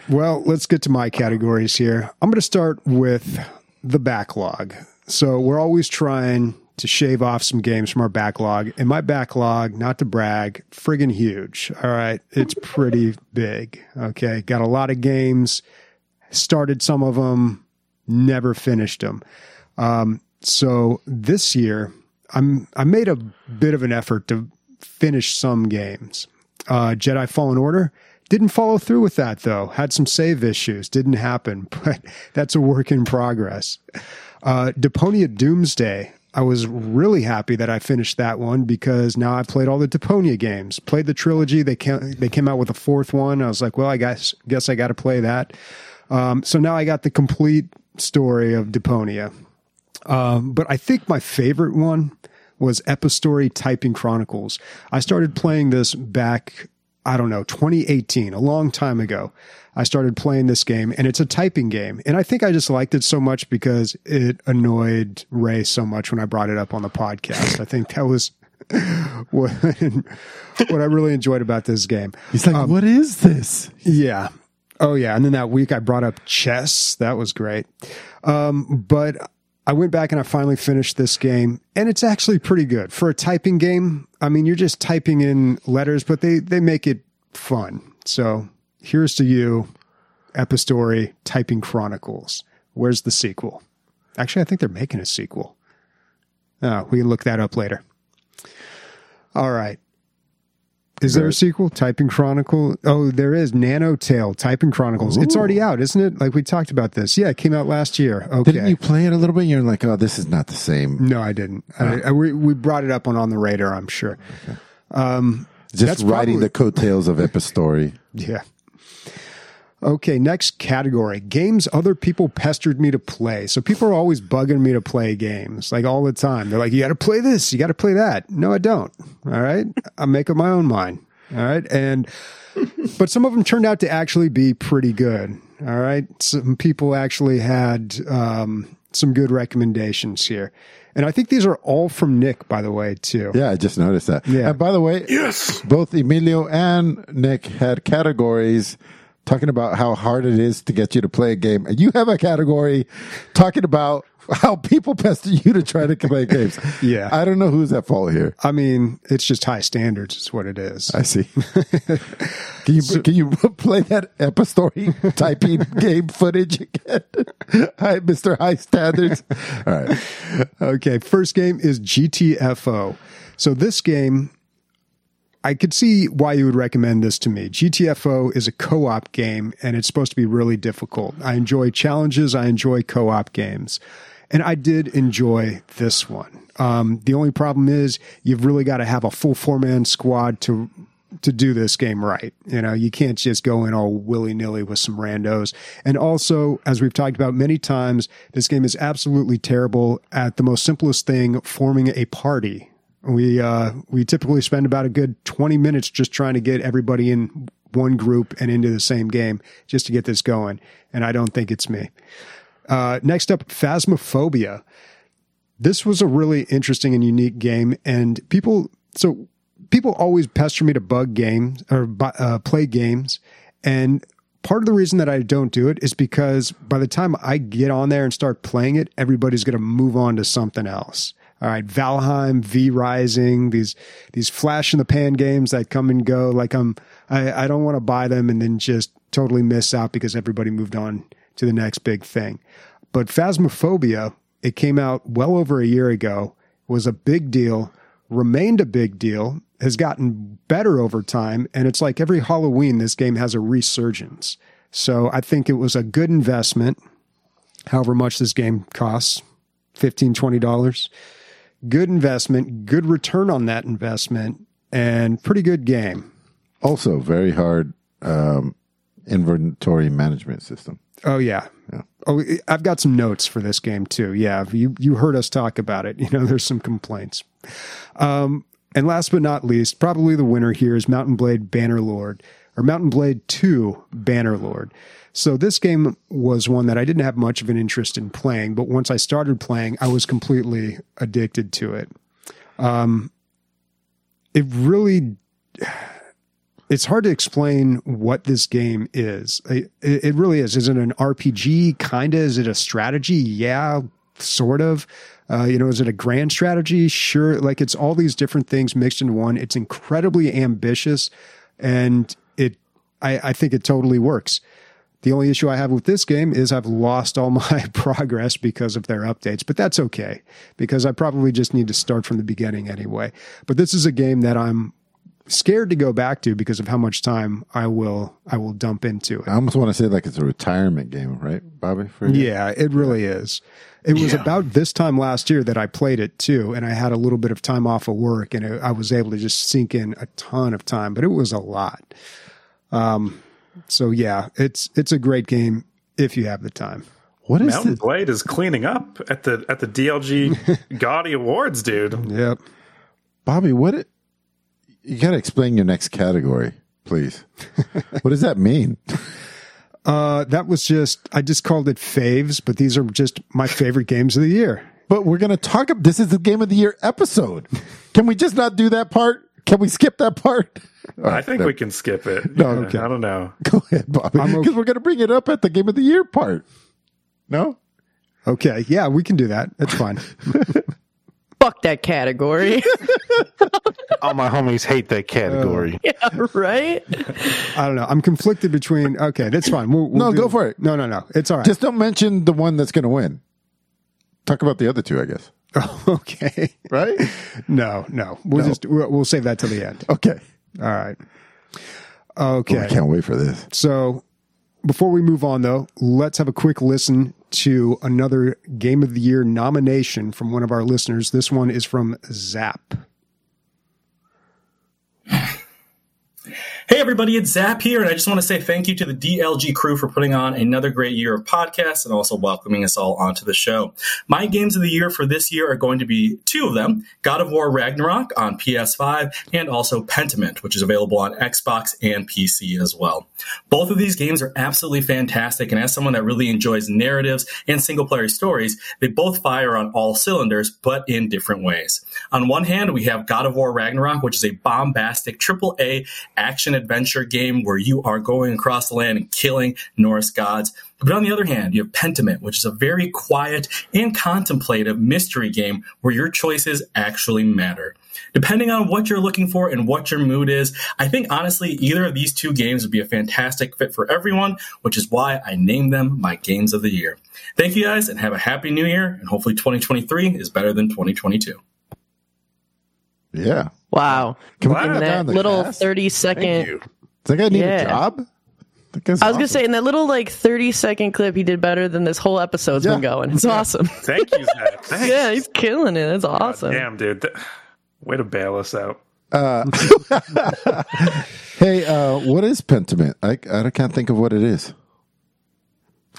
Well, let's get to my categories here. I'm going to start with the backlog. So we're always trying to shave off some games from our backlog. And my backlog, not to brag, friggin' huge. All right. It's pretty big. Okay. Got a lot of games. Started some of them, never finished them. So this year, I made a bit of an effort to finish some games. Jedi Fallen Order, didn't follow through with that, though. Had some save issues. Didn't happen, but that's a work in progress. Deponia Doomsday, I was really happy that I finished that one because now I've played all the Deponia games. Played the trilogy. They came out with a fourth one. I was like, well, I guess I got to play that. So now I got the complete story of Deponia. But I think my favorite one was Epistory Typing Chronicles. I started playing this back, 2018, a long time ago. I started playing this game, and it's a typing game. And I think I just liked it so much because it annoyed Ray so much when I brought it up on the podcast. I think that was what I really enjoyed about this game. He's like, what is this? Yeah. Oh, yeah. And then that week I brought up chess. That was great. But I went back and I finally finished this game. And it's actually pretty good for a typing game. I mean, you're just typing in letters, but they make it fun. So here's to you, Epistory Typing Chronicles. Where's the sequel? Actually, I think they're making a sequel. We can look that up later. All right. Is there a sequel? Typing Chronicle? Oh, there is. Nanotale, Typing Chronicles. Ooh. It's already out, isn't it? Like, we talked about this. Yeah, it came out last year. Okay. Didn't you play it a little bit? You're like, oh, this is not the same. No, I didn't. We brought it up on the Radar, I'm sure. Okay. Just riding the coattails of Epistory. Yeah. Okay, next category. Games other people pestered me to play. So people are always bugging me to play games, like all the time. They're like, you got to play this, you got to play that. No, I don't. All right? I'm making my own mind. All right? But some of them turned out to actually be pretty good. All right? Some people actually had some good recommendations here. And I think these are all from Nick, by the way, too. Yeah, I just noticed that. Yeah. And by the way, yes, both Emilio and Nick had categories talking about how hard it is to get you to play a game. And you have a category talking about how people pester you to try to play games. Yeah. I don't know who's at fault here. I mean, it's just high standards is what it is. I see. Can you play that Epistory typing game footage again? Hi, Mr. High Standards. All right. Okay, first game is GTFO. So this game, I could see why you would recommend this to me. GTFO is a co-op game, and it's supposed to be really difficult. I enjoy challenges. I enjoy co-op games. And I did enjoy this one. The only problem is you've really got to have a full four-man squad to to do this game right. You know, you can't just go in all willy-nilly with some randos. And also, as we've talked about many times, this game is absolutely terrible at the most simplest thing, forming a party. We typically spend about a good 20 minutes just trying to get everybody in one group and into the same game just to get this going. And I don't think it's me. Next up, Phasmophobia. This was a really interesting and unique game, and people always pester me to bug games or play games, and part of the reason that I don't do it is because by the time I get on there and start playing it, everybody's going to move on to something else. All right, Valheim, V Rising, these flash in the pan games that come and go. Like I don't want to buy them and then just totally miss out because everybody moved on to the next big thing. But Phasmophobia, it came out well over a year ago, was a big deal, remained a big deal, has gotten better over time, and it's like every Halloween this game has a resurgence. So I think it was a good investment, however much this game costs, $15, $20. Good investment, good return on that investment, and pretty good game. Also, very hard inventory management system. Oh, yeah. Oh, I've got some notes for this game, too. Yeah, you heard us talk about it. You know, there's some complaints. And last but not least, probably the winner here is Mount & Blade Bannerlord, or Mount & Blade II: Bannerlord. So this game was one that I didn't have much of an interest in playing, but once I started playing, I was completely addicted to it. It's hard to explain what this game is. It really is. Is it an RPG? Kinda. Is it a strategy? Yeah, sort of. Is it a grand strategy? Sure. Like, it's all these different things mixed into one. It's incredibly ambitious, and I think it totally works. The only issue I have with this game is I've lost all my progress because of their updates, but that's okay because I probably just need to start from the beginning anyway. But this is a game that I'm scared to go back to because of how much time I will dump into it. I almost want to say like it's a retirement game, right, Bobby? For you? Yeah, it really is. It was about this time last year that I played it too, and I had a little bit of time off of work, and I was able to just sink in a ton of time, but it was a lot. So yeah, it's a great game if you have the time. What is Mountain Blade is cleaning up at the DLG Gaudy Awards, dude. Yep, Bobby, what? You got to explain your next category, please. What does that mean? I just called it faves, but these are just my favorite games of the year. But we're going to talk about, this is the Game of the Year episode. Can we just not do that part? Can we skip that part? I think we can skip it. No, okay. I don't know. Go ahead, Bobby, because we're going to bring it up at the Game of the Year part. No? Okay. Yeah, we can do that. That's fine. Fuck that category. All my homies hate that category. Yeah, right? I don't know. I'm conflicted between... Okay, that's fine. Go for it. No. It's all right. Just don't mention the one that's going to win. Talk about the other two, I guess. Oh, okay. Right? No. We'll save that till the end. Okay. All right. Okay. Oh, I can't wait for this. So, before we move on, though, let's have a quick listen to another Game of the Year nomination from one of our listeners. This one is from Zap. Hey everybody, it's Zap here, and I just want to say thank you to the DLG crew for putting on another great year of podcasts and also welcoming us all onto the show. My games of the year for this year are going to be two of them, God of War Ragnarok on PS5 and also Pentiment, which is available on Xbox and PC as well. Both of these games are absolutely fantastic, and as someone that really enjoys narratives and single-player stories, they both fire on all cylinders, but in different ways. On one hand, we have God of War Ragnarok, which is a bombastic AAA action-adventure game where you are going across the land and killing Norse gods. But on the other hand, you have Pentiment, which is a very quiet and contemplative mystery game where your choices actually matter. Depending on what you're looking for and what your mood is, I think honestly either of these two games would be a fantastic fit for everyone, which is why I named them my Games of the Year. Thank you guys, and have a happy new year, and hopefully 2023 is better than 2022. Yeah. Wow. Can we give that little 30-second... It's like I need a job. I was going to say, in that little 30-second clip, he did better than this whole episode's been going. It's awesome. Thank you, Zach. Yeah, he's killing it. That's awesome. God damn, dude. Way to bail us out. Hey, what is Pentiment? I can't think of what it is.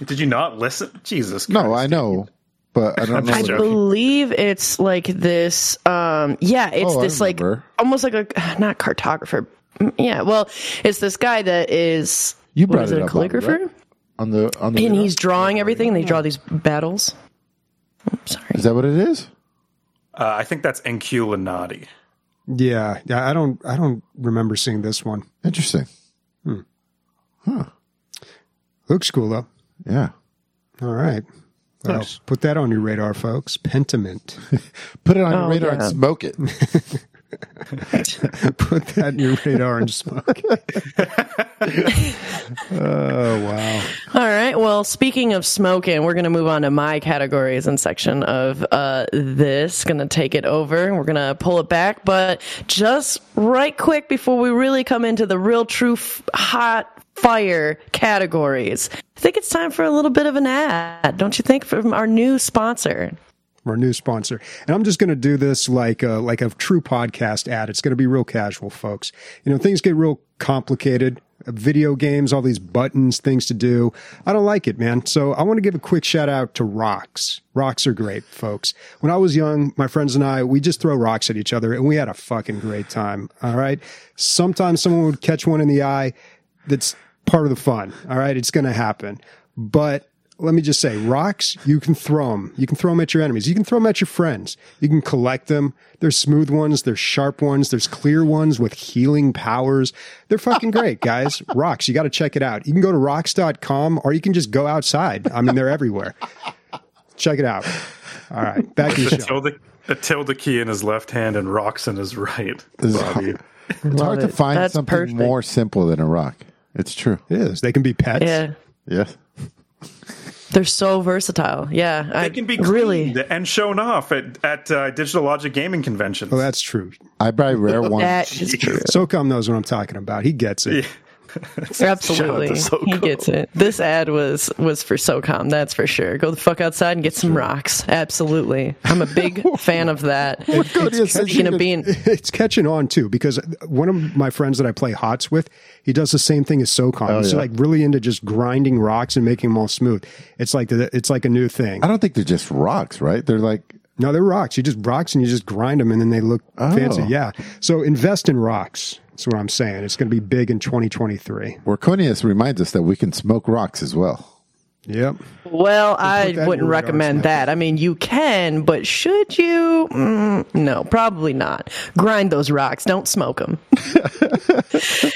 Did you not listen? Jesus Christ. No, I know. But I don't know. I believe it's like this. It's this like almost like a not cartographer. Yeah, well, it's this guy that is a calligrapher on the and he's drawing everything. And they draw these battles. I'm sorry. Is that what it is? I think that's Enculinati. Yeah, I don't remember seeing this one. Interesting. Huh. Looks cool though. Yeah. All right. Well, nice. Put that on your radar, folks. Pentiment. Put it on your radar and smoke it. Put that on your radar and smoke it. Oh, wow. All right. Well, speaking of smoking, we're going to move on to my categories and section of this. Going to take it over. We're going to pull it back. But just right quick before we really come into the real, true, hot fire categories, I think it's time for a little bit of an ad, don't you think, from our new sponsor. And I'm just going to do this like a true podcast ad. It's going to be real casual, folks. You know, things get real complicated. Video games, all these buttons, things to do. I don't like it, man. So I want to give a quick shout out to rocks. Rocks are great, folks. When I was young, my friends and I, we just throw rocks at each other, and we had a fucking great time, all right? Sometimes someone would catch one in the eye. That's part of the fun, all right? It's going to happen. But let me just say, rocks, you can throw them. You can throw them at your enemies. You can throw them at your friends. You can collect them. There's smooth ones. There's sharp ones. There's clear ones with healing powers. They're fucking great, guys. Rocks, you got to check it out. You can go to rocks.com, or you can just go outside. I mean, they're everywhere. Check it out. All right, back to the show. The tilde key in his left hand and rocks in his right. It's hard to find something more simple than a rock. It's true. It is. They can be pets. Yeah. Yes. They're so versatile. Yeah. They can be cleaned and shown off at Digital Logic gaming conventions. Oh, that's true. I buy rare ones. That is true. SoCom knows what I'm talking about. He gets it. Yeah. Absolutely. He gets it. This ad was for SoCom. That's for sure. Go the fuck outside and get some rocks. Absolutely. I'm a big fan of that. It's catching on, too, because one of my friends that I play HOTS with, he does the same thing as SoCom. He's like really into just grinding rocks and making them all smooth. It's like a new thing. I don't think they're just rocks, right? They're rocks. You just rocks and you just grind them and then they look fancy. Yeah. So invest in rocks. That's what I'm saying. It's going to be big in 2023. Warconius reminds us that we can smoke rocks as well. Yep. Well, I wouldn't recommend that. I mean, you can, but should you? No, probably not. Grind those rocks. Don't smoke them.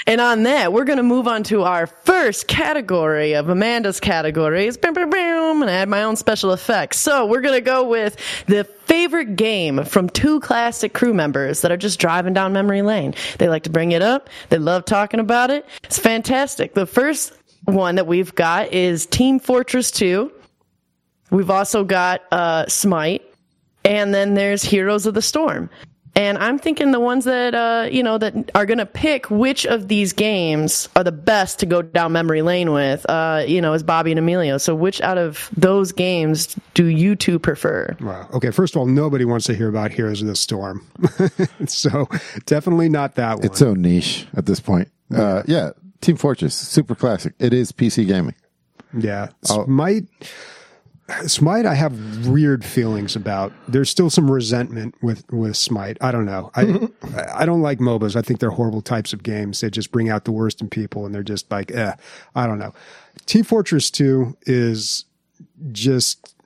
And on that, we're going to move on to our first category of Amanda's categories. Boom, boom, boom, and I had my own special effects. So we're going to go with the favorite game from two classic crew members that are just driving down memory lane. They like to bring it up. They love talking about it. It's fantastic. The first one that we've got is Team Fortress 2. We've also got Smite. And then there's Heroes of the Storm. And I'm thinking the ones that, that are going to pick which of these games are the best to go down memory lane with, is Bobby and Emilio. So which out of those games do you two prefer? Wow. Okay, first of all, nobody wants to hear about Heroes of the Storm. So definitely not that one. It's so niche at this point. Yeah. Team Fortress, super classic. It is PC gaming. Yeah. Smite, I have weird feelings about. There's still some resentment with Smite. I don't know. I don't like MOBAs. I think they're horrible types of games. They just bring out the worst in people, and they're just like, I don't know. Team Fortress 2 is just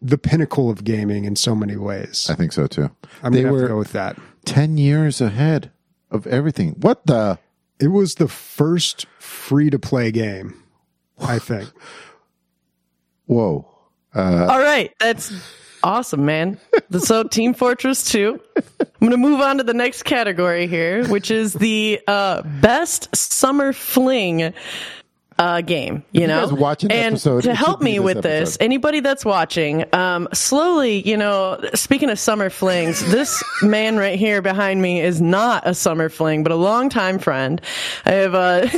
the pinnacle of gaming in so many ways. I think so, too. I'm going to go with that. 10 years ahead of everything. What the... It was the first free-to-play game, I think. Whoa. All right. That's awesome, man. So Team Fortress 2. I'm going to move on to the next category here, which is the best summer fling game. You guys watching this episode, to help me with this, anybody that's watching, slowly, speaking of summer flings, this man right here behind me is not a summer fling, but a longtime friend. I have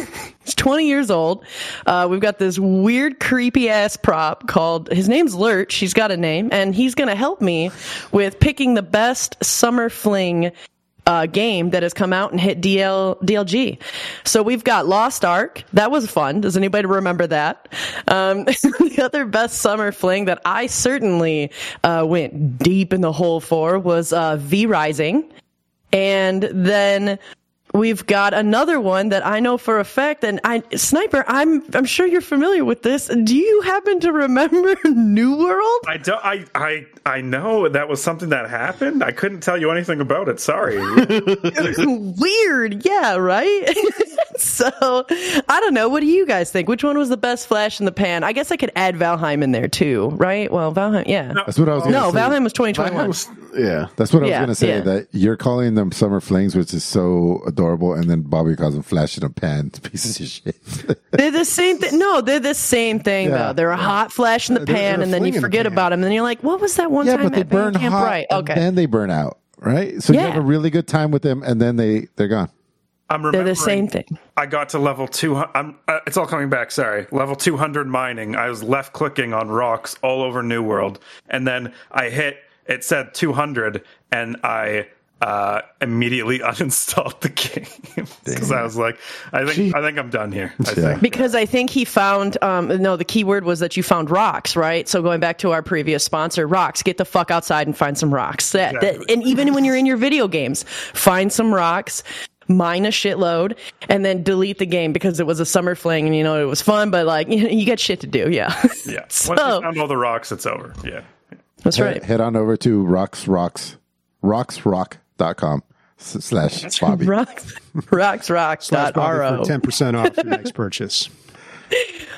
he's 20 years old. We've got this weird, creepy ass prop called. His name's Lurch. He's got a name, and he's gonna help me with picking the best summer fling game that has come out and hit DLG. So we've got Lost Ark. That was fun. Does anybody remember that? The other best summer fling that I certainly went deep in the hole for was V Rising. And then we've got another one that I know for a fact, and Sniper, I'm sure you're familiar with this. Do you happen to remember New World? I don't. I know that was something that happened. I couldn't tell you anything about it. Sorry. Weird. Yeah. Right. So I don't know. What do you guys think? Which one was the best flash in the pan? I guess I could add Valheim in there too, right? Well, Valheim. Yeah. No, that's what I was. No, say. Valheim was 2021. Yeah, that's what I was going to say. Yeah. That you're calling them summer flings, which is so adorable, and then Bobby calls them flash in a pan pieces of shit. They're the same thing. No, they're the same thing though. They're a hot flash in the pan, and then you forget about them, and then you're like, "What was that one time?" Yeah, but they burn hot, right? Okay, and then they burn out, right? So you have a really good time with them, and then they're gone. They're the same thing. I got to level 200. It's all coming back. Sorry. Level 200 mining. I was left clicking on rocks all over New World, and then I hit. It said 200, and I immediately uninstalled the game because I was like, I think I'm done here. Because I think he found the key word was that you found rocks, right? So going back to our previous sponsor, rocks. Get the fuck outside and find some rocks. Exactly. And even when you're in your video games, find some rocks. Mine a shitload, and then delete the game because it was a summer fling, and you know it was fun, but like you got shit to do. Yeah. Yeah. So, once you found all the rocks, it's over. Yeah. That's right. Head on over to rocksrock.com/Bobby. rocksrock.ro. 10% off your next purchase.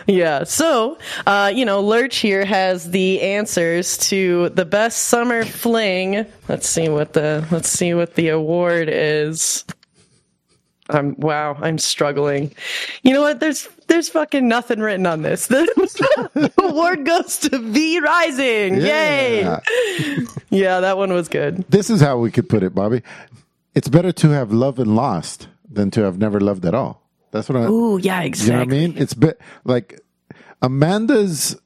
Yeah. So, Lurch here has the answers to the best summer fling. Let's see what the award is. I'm struggling. You know what? There's fucking nothing written on this. The award goes to V Rising. Yeah. Yay. Yeah, that one was good. This is how we could put it, Bobby. It's better to have loved and lost than to have never loved at all. That's what I... Ooh, yeah, exactly. You know what I mean? It's like Amanda's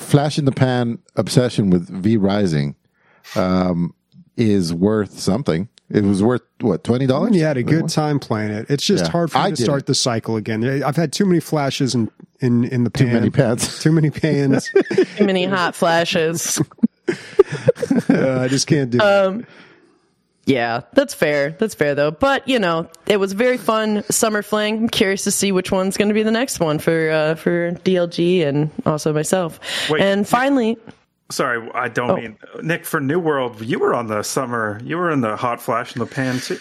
flash in the pan obsession with V Rising is worth something. It was worth, what, $20? You had a good time playing it. It's just hard for me to start the cycle again. I've had too many flashes in the pan. Too many pans. Too many pans. Too many hot flashes. I just can't do it. Yeah, that's fair. That's fair, though. But, it was a very fun summer fling. I'm curious to see which one's going to be the next one for DLG and also myself. Wait, and finally... Sorry, I don't mean Nick. For New World, you were in the hot flash in the pan too.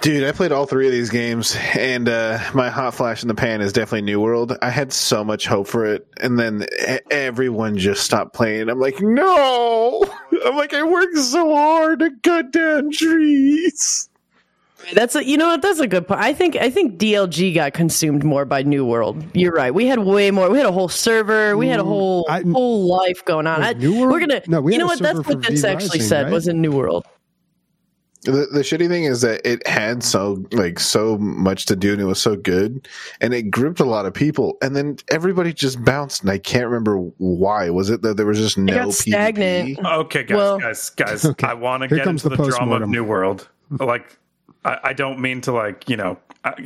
Dude, I played all three of these games, and my hot flash in the pan is definitely New World. I had so much hope for it, and then everyone just stopped playing. I'm like, no! I'm like, I worked so hard to cut down trees. That's a good point. I think DLG got consumed more by New World. You're right. We had way more. We had a whole server. We had a whole life going on. That's what this actually said, right? Was in New World. The shitty thing is that it had so much to do, and it was so good, and it grouped a lot of people, and then everybody just bounced, and I can't remember why. Was it that there was just no stagnant? Okay, guys. Okay. I want to get into the drama of New World. I don't mean to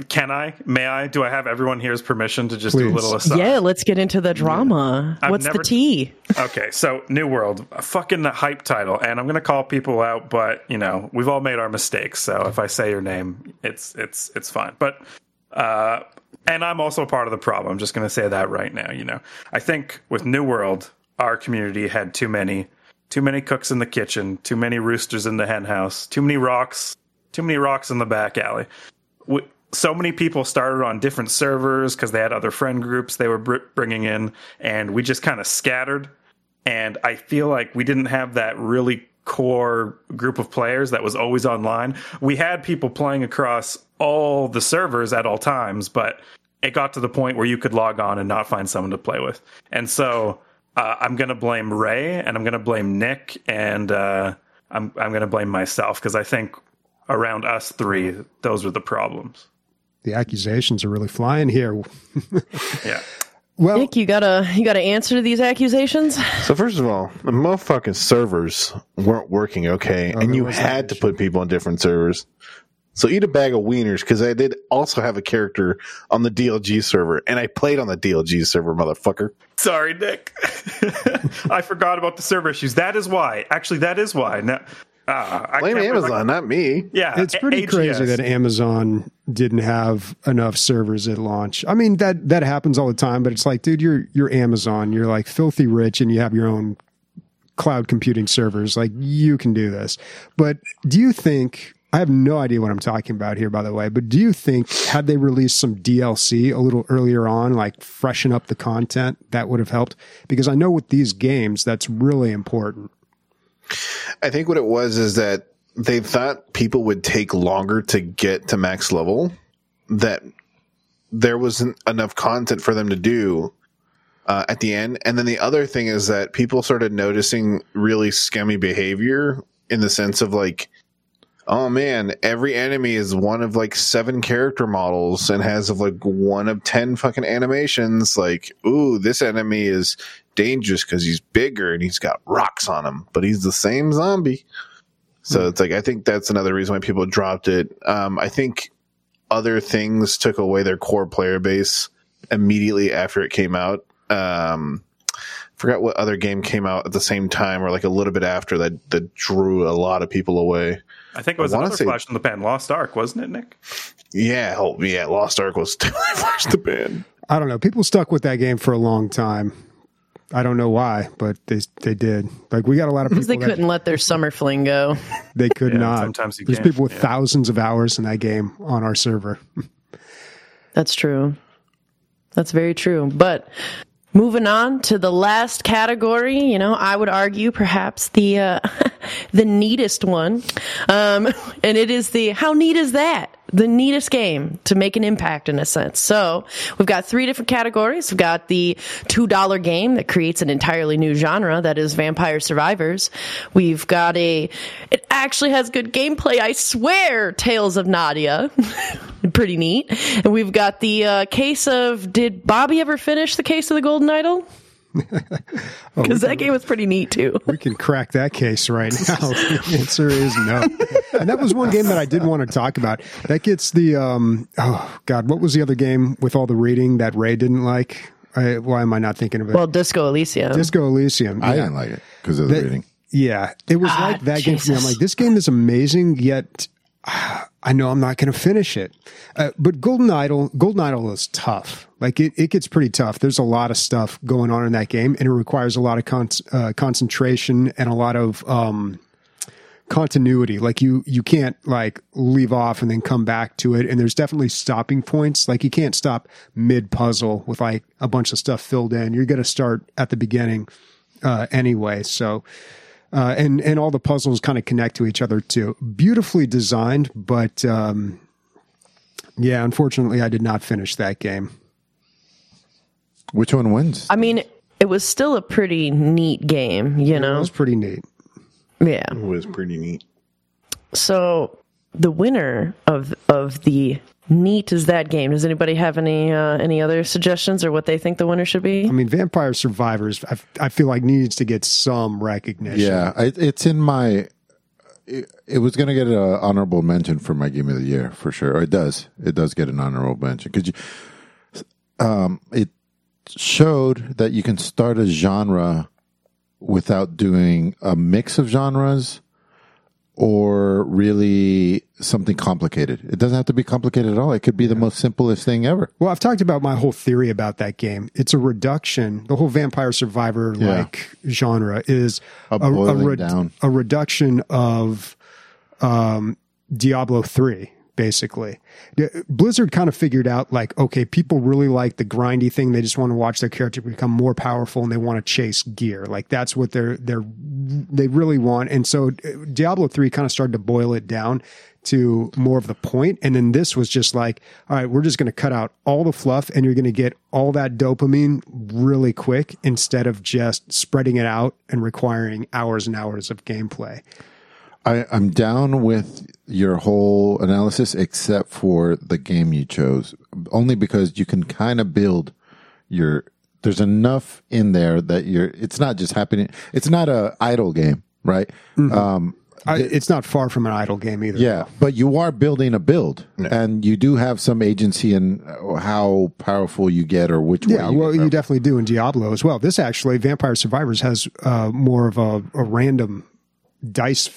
can I? May I? Do I have everyone here's permission to just do a little aside? Yeah, let's get into the drama. Yeah. What's the tea? Okay, so New World, a fucking hype title, and I'm going to call people out, but, we've all made our mistakes, so if I say your name, it's fine. But, and I'm also part of the problem, I'm just going to say that right now, I think with New World, our community had too many cooks in the kitchen, too many roosters in the hen house, too many rocks in the back alley. So many people started on different servers because they had other friend groups they were bringing in, and we just kind of scattered. And I feel like we didn't have that really core group of players that was always online. We had people playing across all the servers at all times, but it got to the point where you could log on and not find someone to play with. And so I'm going to blame Ray, and I'm going to blame Nick, and I'm going to blame myself because I think around us three, those were the problems. The accusations are really flying here. Yeah. Well, Nick, you got to answer to these accusations. So first of all, the motherfucking servers weren't working okay, and you had to put people on different servers. So eat a bag of wieners, because I did also have a character on the DLG server, and I played on the DLG server, motherfucker. Sorry, Nick. I forgot about the server issues. That is why. Actually, that is why. Now, blame Amazon, not me. Yeah, it's pretty crazy that Amazon didn't have enough servers at launch. I mean, that happens all the time, but it's like, dude, you're Amazon. You're like filthy rich, and you have your own cloud computing servers. Like, you can do this. But do you think... I have no idea what I'm talking about here, by the way, but do you think had they released some DLC a little earlier on, like freshen up the content, that would have helped? Because I know with these games, that's really important. I think what it was is that they thought people would take longer to get to max level, that there wasn't enough content for them to do at the end. And then the other thing is that people started noticing really scummy behavior in the sense of like, oh man, every enemy is one of like 7 character models and has of like 1 of 10 fucking animations. Like, ooh, this enemy is dangerous because he's bigger and he's got rocks on him, but he's the same zombie. So It's like, I think that's another reason why people dropped it. I think other things took away their core player base immediately after it came out. Forgot what other game came out at the same time or like a little bit after that drew a lot of people away. I think it was another flash in the pan. Lost Ark, wasn't it, Nick? Yeah, Lost Ark was flash in the pan. I don't know. People stuck with that game for a long time. I don't know why, but they did. Like, we got a lot of people. Because they couldn't let their summer fling go. They could not. Sometimes you There's people with thousands of hours in that game on our server. That's true. That's very true. But moving on to the last category, you know, I would argue perhaps the neatest one. And it is how neat is that? The neatest game to make an impact in a sense. So we've got 3 different categories. We've got the $2 game that creates an entirely new genre. That is Vampire Survivors. We've got it actually has good gameplay. I swear, Tales of Nadia. Pretty neat. And we've got the case of, did Bobby ever finish the case of the Golden Idol? Because that game was pretty neat too. We can crack that case right now. The answer is no. And that was one game that I did want to talk about. That gets the what was the other game with all the reading that Ray didn't like? Why am I not thinking of it? Well, Disco Elysium. I didn't like it because of the reading. Yeah, it was like that game for me. I'm like, this game is amazing, yet I know I'm not going to finish it. But Golden Idol is tough. Like, it gets pretty tough. There's a lot of stuff going on in that game, and it requires a lot of concentration and a lot of continuity. Like, you can't, like, leave off and then come back to it. And there's definitely stopping points. Like, you can't stop mid-puzzle with, like, a bunch of stuff filled in. You're going to start at the beginning anyway, so... and all the puzzles kind of connect to each other too. Beautifully designed, but unfortunately, I did not finish that game. Which one wins? I mean, it was still a pretty neat game, you know? It was pretty neat. Yeah. It was pretty neat. So the winner of the neat is that game. Does anybody have any other suggestions or what they think the winner should be? I mean, Vampire Survivors, I feel like needs to get some recognition. Yeah, it's in my... It was going to get an honorable mention for my Game of the Year, for sure. Or it does get an honorable mention. Because it showed that you can start a genre without doing a mix of genres or really something complicated. It doesn't have to be complicated at all. It could be the most simplest thing ever. Well, I've talked about my whole theory about that game. It's a reduction. The whole Vampire Survivor-like genre is a reduction of Diablo 3, basically. Blizzard kind of figured out, like, okay, people really like the grindy thing. They just want to watch their character become more powerful, and they want to chase gear. Like, that's what they really want. And so Diablo 3 kind of started to boil it down to more of the point. And then this was just like, all right, we're just going to cut out all the fluff, and you're going to get all that dopamine really quick instead of just spreading it out and requiring hours and hours of gameplay. I'm down with your whole analysis except for the game you chose, only because you can kind of build your there's enough in there that you're. It's not just happening. It's not an idle game, right? Mm-hmm. It's not far from an idle game either. Yeah, but you are building a build, and you do have some agency in how powerful you get or which way you you definitely do in Diablo as well. This actually, Vampire Survivors has more of a random dice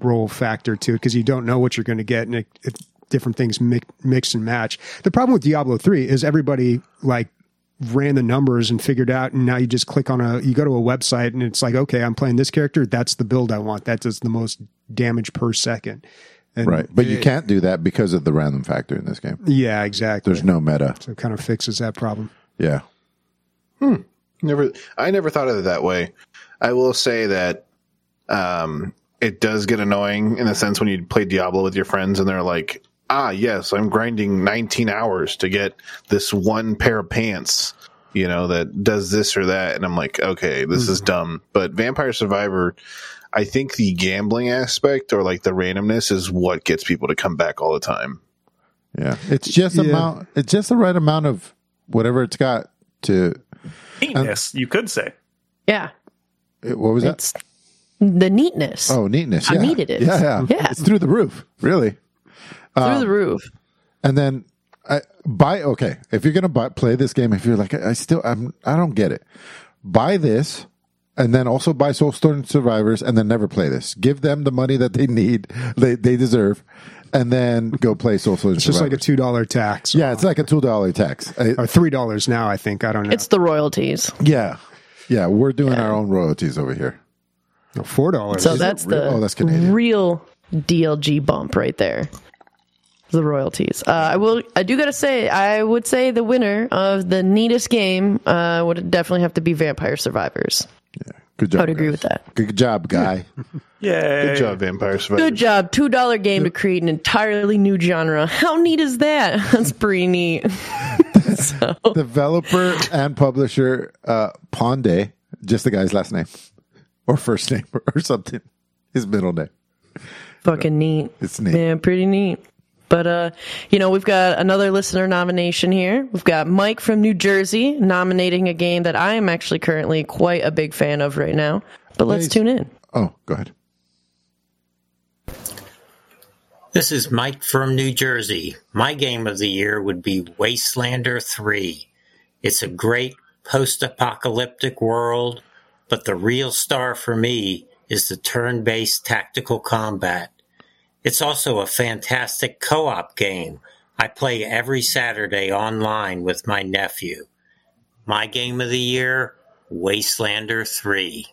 roll factor to it because you don't know what you're going to get, and it different things mix and match. The problem with Diablo 3 is everybody, like, ran the numbers and figured out, and now you just click on you go to a website and it's like, okay, I'm playing this character. That's the build I want. That does the most damage per second. And right. But you can't do that because of the random factor in this game. Yeah, exactly. There's no meta. So it kind of fixes that problem. Yeah. I never thought of it that way. I will say that, it does get annoying in a sense when you play Diablo with your friends and they're like, ah, yes, I'm grinding 19 hours to get this one pair of pants, you know, that does this or that. And I'm like, okay, this is dumb. But Vampire Survivor, I think the gambling aspect or like the randomness is what gets people to come back all the time. Yeah. It's just amount. It's just the right amount of whatever it's got to. Neatness, you could say. Yeah. What was that? The neatness. Oh, neatness. Yeah. How neat it is. Yeah. It's through the roof, really. Through the roof. And then if you're going to play this game, if you're like, I don't get it. Buy this and then also buy Soulstorm Survivors and then never play this. Give them the money that they need, they deserve, and then go play Soulstorm Survivors. It's just like a $2 tax. Yeah, it's like a $2 tax. Or $3 now, I think. I don't know. It's the royalties. Yeah. Yeah, we're doing our own royalties over here. No, $4. So that's Canadian. Real DLG bump right there. The royalties. I would say the winner of the neatest game would definitely have to be Vampire Survivors. Yeah, good job. I would agree with that. Good job, guy. Yeah, good job, Vampire Survivors. Good job. $2 game to create an entirely new genre. How neat is that? That's pretty neat. So. Developer and publisher Ponde, just the guy's last name or first name or something. His middle name. Fucking neat. It's neat. Yeah, pretty neat. But, we've got another listener nomination here. We've got Mike from New Jersey nominating a game that I am actually currently quite a big fan of right now. But let's tune in. Oh, go ahead. This is Mike from New Jersey. My game of the year would be Wasteland 3. It's a great post-apocalyptic world, but the real star for me is the turn-based tactical combat. It's also a fantastic co-op game. I play every Saturday online with my nephew. My game of the year, Wasteland 3.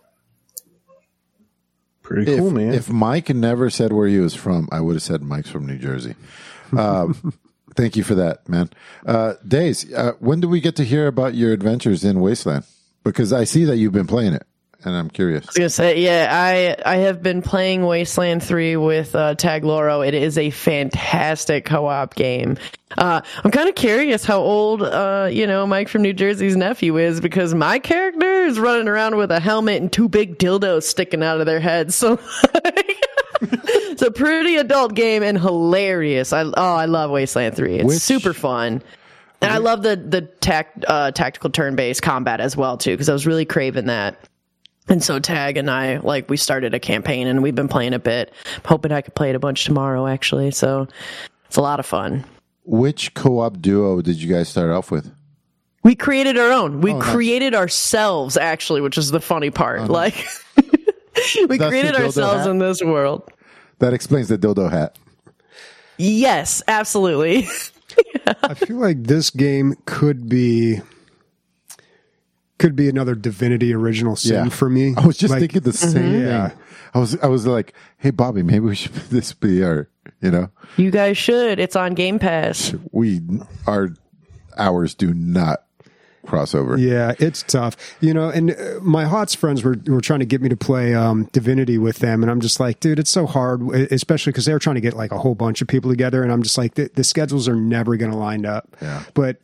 Pretty cool, man. If Mike never said where he was from, I would have said Mike's from New Jersey. Thank you for that, man. Days, when do we get to hear about your adventures in Wasteland? Because I see that you've been playing it. And I'm curious. I was going to say, I have been playing Wasteland 3 with Tagloro. It is a fantastic co-op game. I'm kind of curious how old, Mike from New Jersey's nephew is, because my character is running around with a helmet and two big dildos sticking out of their heads. So it's a pretty adult game and hilarious. I love Wasteland 3. It's super fun. And I love the tactical turn-based combat as well, too, because I was really craving that. And so Tag and I, we started a campaign and we've been playing a bit. I'm hoping I could play it a bunch tomorrow, actually. So it's a lot of fun. Which co-op duo did you guys start off with? We created our own. We created ourselves, actually, which is the funny part. We created ourselves in this world. That explains the dildo hat. Yes, absolutely. Yeah. I feel like this game could be another Divinity Original Sin for me. I was just thinking the same thing. I was like, hey, Bobby, maybe we should this be our. You guys should. It's on Game Pass. Our hours do not cross over. Yeah, it's tough. And my HOTS friends were trying to get me to play Divinity with them, and I'm just like, dude, it's so hard, especially because they were trying to get a whole bunch of people together, and I'm just like, the schedules are never going to line up. Yeah. But,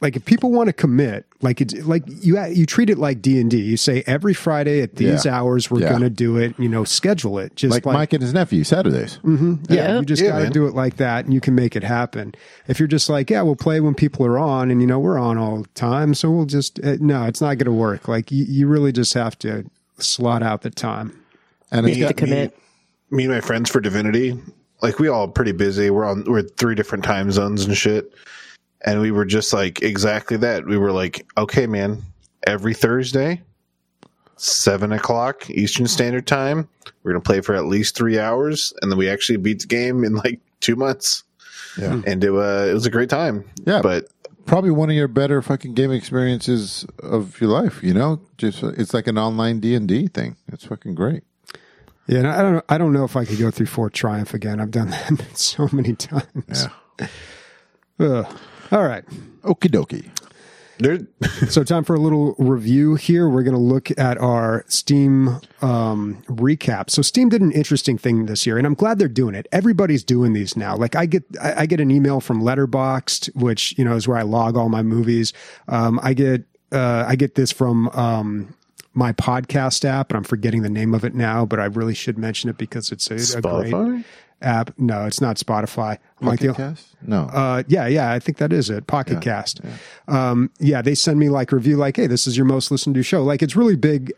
like if people want to commit, like it's like you treat it like D&D. You say every Friday at these hours we're going to do it. You know, schedule it. Just like Mike and his nephew Saturdays. Mm-hmm. Yeah, you just got to do it like that, and you can make it happen. If you're just like, yeah, we'll play when people are on, and you know we're on all the time, so we'll just no, it's not going to work. Like you really just have to slot out the time. And you have to commit. Me and my friends for Divinity, like we all pretty busy. We're at 3 different time zones and shit. And we were just like exactly that. We were like, okay, man, every Thursday, 7:00 Eastern Standard Time, we're going to play for at least 3 hours. And then we actually beat the game in like 2 months. Yeah. And it was a great time. Yeah. But probably one of your better fucking game experiences of your life, you know? Just it's like an online D&D thing. It's fucking great. Yeah. And I don't know if I could go through Fort Triumph again. I've done that so many times. Yeah. All right. Okie dokie. So time for a little review here. We're going to look at our Steam recap. So Steam did an interesting thing this year, and I'm glad they're doing it. Everybody's doing these now. Like I get an email from Letterboxd, which, you know, is where I log all my movies. I get this from my podcast app, and I'm forgetting the name of it now, but I really should mention it because it's a great app. No, it's not Spotify. Pocket Cast? No. Yeah, I think that is it. Pocket Cast. Yeah. They send me like review, like, hey, this is your most listened to show. Like, it's really big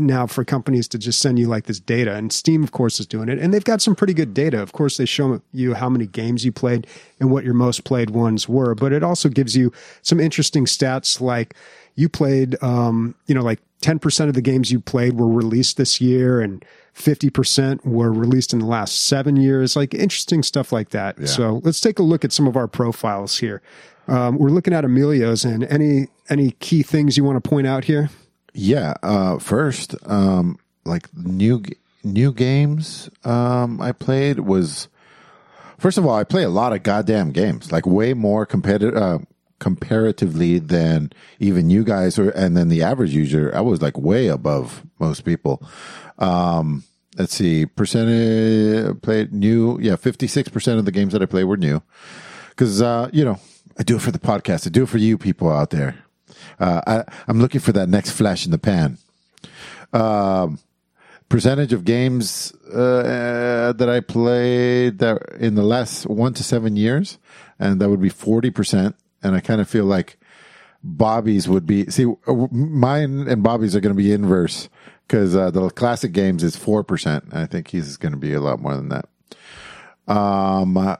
now for companies to just send you like this data, and Steam, of course, is doing it, and they've got some pretty good data. Of course, they show you how many games you played and what your most played ones were, but it also gives you some interesting stats, like you played, like 10% of the games you played were released this year, and 50% were released in the last 7 years, like interesting stuff like that. Yeah. So let's take a look at some of our profiles here. We're looking at Emilio's, and any key things you want to point out here? Yeah. First, like new games I played was, first of all, I play a lot of goddamn games, like way more comparatively than even you guys or and then the average user. I was like way above most people. Let's see, percentage played new. Yeah, 56% of the games that I play were new, because I do it for the podcast. I do it for you people out there. I'm looking for that next flash in the pan. Percentage of games that I played that in the last 1 to 7 years, and that would be 40%. And I kind of feel like Bobby's would be... See, mine and Bobby's are going to be inverse, because the classic games is 4%. I think he's is going to be a lot more than that.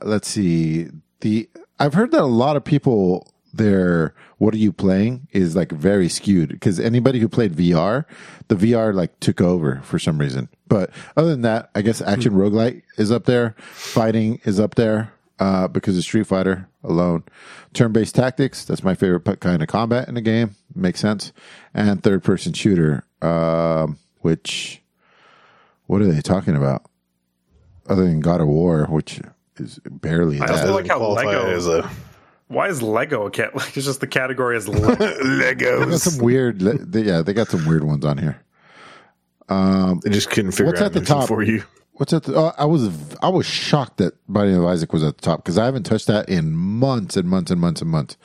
Let's see. I've heard that a lot of people, their what are you playing is like very skewed, because anybody who played VR, the VR like took over for some reason. But other than that, I guess action roguelite is up there. Fighting is up there. Because it's Street Fighter alone. Turn-based tactics, that's my favorite kind of combat in the game. Makes sense. And third-person shooter, which, what are they talking about? Other than God of War, which is barely that. I also like how Lego is a... Why is Lego a cat? Like, it's just the category is Legos. They got some weird... they got some weird ones on here. They just couldn't figure out the top for you. What's at the? Oh, I was shocked that Binding of Isaac was at the top, because I haven't touched that in months and months and months and months.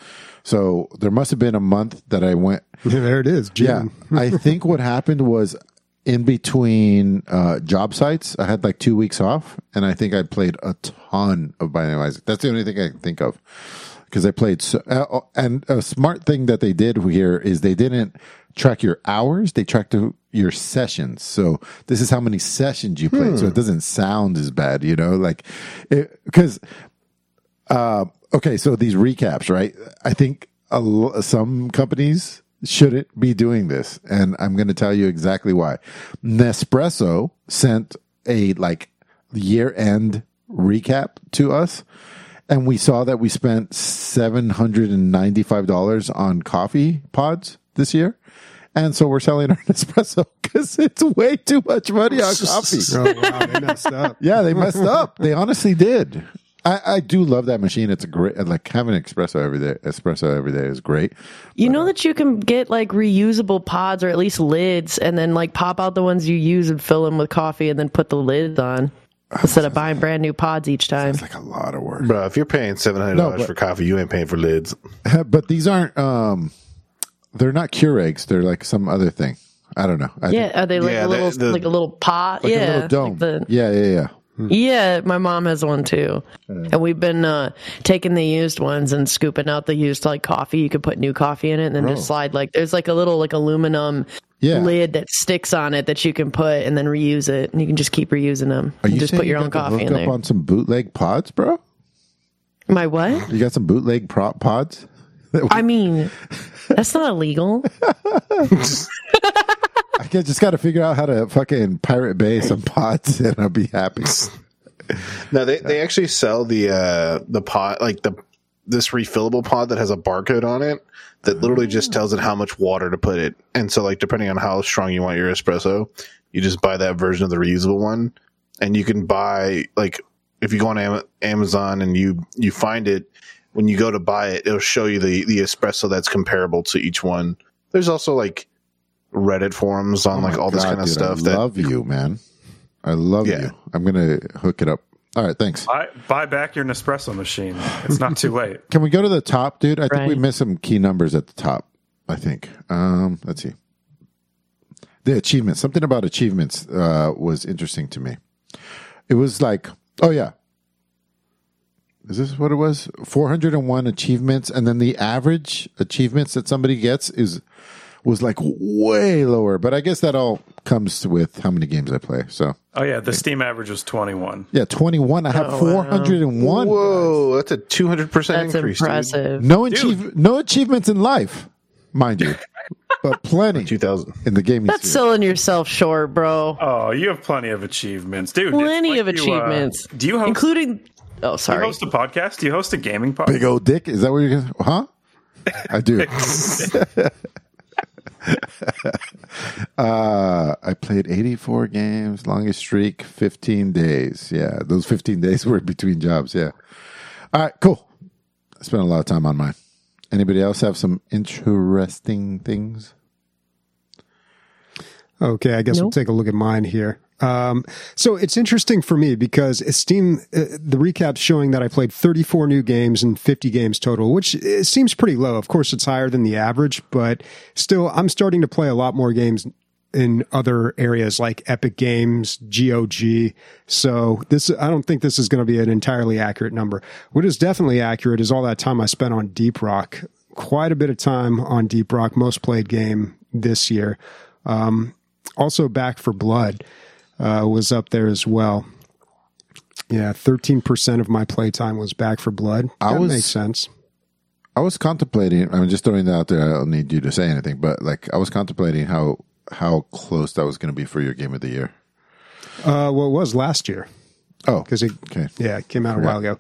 So there must have been a month that I went. There it is. Jim. Yeah, I think what happened was in between job sites, I had like 2 weeks off, and I think I played a ton of Binding of Isaac. That's the only thing I can think of, because I played. And a smart thing that they did here is they didn't track your hours; they tracked your sessions. So this is how many sessions you played. So it doesn't sound as bad, you know. Like, because so these recaps, right? I think some companies shouldn't be doing this, and I'm going to tell you exactly why. Nespresso sent a like year-end recap to us, and we saw that we spent $795 on coffee pods this year. And so we're selling our Nespresso because it's way too much money on coffee. Oh, wow, they messed up. Yeah, they messed up. They honestly did. I do love that machine. It's a great, like having espresso every day is great. You know that you can get like reusable pods or at least lids, and then like pop out the ones you use and fill them with coffee and then put the lid on. Instead of buying brand new pods each time. It's like a lot of work. Bro, if you're paying $700 for coffee, you ain't paying for lids. But these aren't, they're not Keurigs. They're like some other thing. I don't know. Are they like a little pot? Like a little dome. Like yeah. Yeah, my mom has one too. And we've been taking the used ones and scooping out the used like coffee. You could put new coffee in it and then just slide there's like a little like aluminum lid that sticks on it that you can put and then reuse it. And you can just keep reusing them. Are you just put your own coffee in there. You got on some bootleg pods, bro? My what? You got some bootleg prop pods? I mean, that's not illegal. I just got to figure out how to fucking Pirate Bay some pots, and I'll be happy. No, they actually sell the pot, like this refillable pod that has a barcode on it that literally just tells it how much water to put it. And so, like, depending on how strong you want your espresso, you just buy that version of the reusable one. And you can buy, like, if you go on Amazon and you find it, when you go to buy it, it'll show you the espresso that's comparable to each one. There's also, like, Reddit forums on this kind of stuff. I love you, man. I love you. I'm gonna hook it up. All right, thanks. Buy back your Nespresso machine. It's not too late. Can we go to the top, dude? I think we missed some key numbers at the top. I think. Let's see. The achievements. Something about achievements was interesting to me. It was like, is this what it was? 401 achievements, and then the average achievements that somebody gets was like way lower, but I guess that all comes with how many games I play. So, the Steam average was 21. Yeah, 21. I have 401. Wow. Whoa, that's a 200% increase. That's impressive. No achievements in life, mind you, but plenty. 2,000 in the gaming. That's selling yourself short, bro. Oh, you have plenty of achievements, dude. Plenty of achievements. Do you host, including? Oh, sorry. Do you host a podcast? Do you host a gaming podcast? Big old dick. Is that what you're? Huh? I do. I played 84 games, longest streak, 15 days. Yeah, those 15 days were between jobs. Yeah. All right, cool. I spent a lot of time on mine. Anybody else have some interesting things? Okay, I guess we'll take a look at mine here. So it's interesting for me because Steam, the recap's showing that I played 34 new games and 50 games total, which seems pretty low. Of course, it's higher than the average, but still, I'm starting to play a lot more games in other areas like Epic Games, GOG. So I don't think this is going to be an entirely accurate number. What is definitely accurate is all that time I spent on Deep Rock. Quite a bit of time on Deep Rock, most played game this year. Also Back 4 Blood. Was up there as well. Yeah, 13% of my playtime was Back 4 Blood. That makes sense. I was contemplating, I'm just throwing that out there, I don't need you to say anything, but I was contemplating how close that was going to be for your game of the year. It was last year. Oh, because it came out a while ago.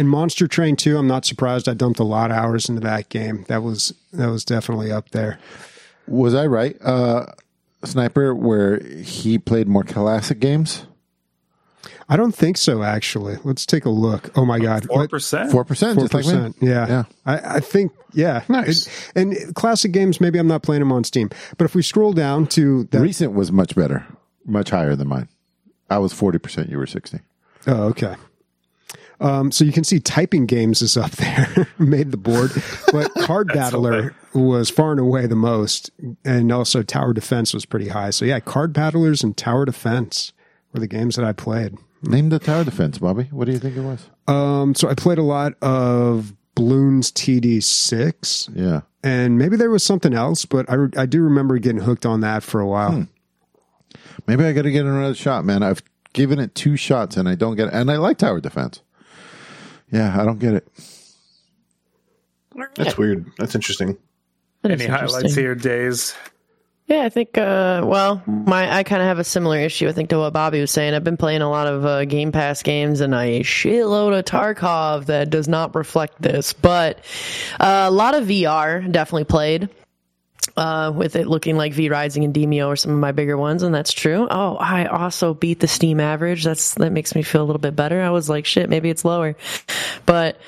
In Monster Train 2, I'm not surprised I dumped a lot of hours into that game. That was definitely up there. Was I right? Sniper, where he played more classic games? I don't think so, actually. Let's take a look. Oh, my God. 4%? 4%. Just like me. Yeah. I think, yeah. Nice. And classic games, maybe I'm not playing them on Steam. But if we scroll down to... Recent was much better. Much higher than mine. I was 40%. You were 60. Oh, okay. So you can see typing games is up there, made the board, but Card Battler was far and away the most, and also Tower Defense was pretty high. So yeah, Card Battlers and Tower Defense were the games that I played. Name the Tower Defense, Bobby. What do you think it was? So I played a lot of Bloons TD6. Yeah. And maybe there was something else, but I do remember getting hooked on that for a while. Maybe I got to get another shot, man. I've given it 2 shots, and I don't get it. And I like Tower Defense. Yeah, I don't get it. That's weird. That's interesting. Any highlights here, Days? Yeah, I think, I kind of have a similar issue, I think, to what Bobby was saying. I've been playing a lot of Game Pass games and a shitload of Tarkov that does not reflect this. But a lot of VR definitely played. With it looking like V Rising and Demio are some of my bigger ones, and that's true. Oh, I also beat the Steam average. That makes me feel a little bit better. I was like, shit, maybe it's lower. But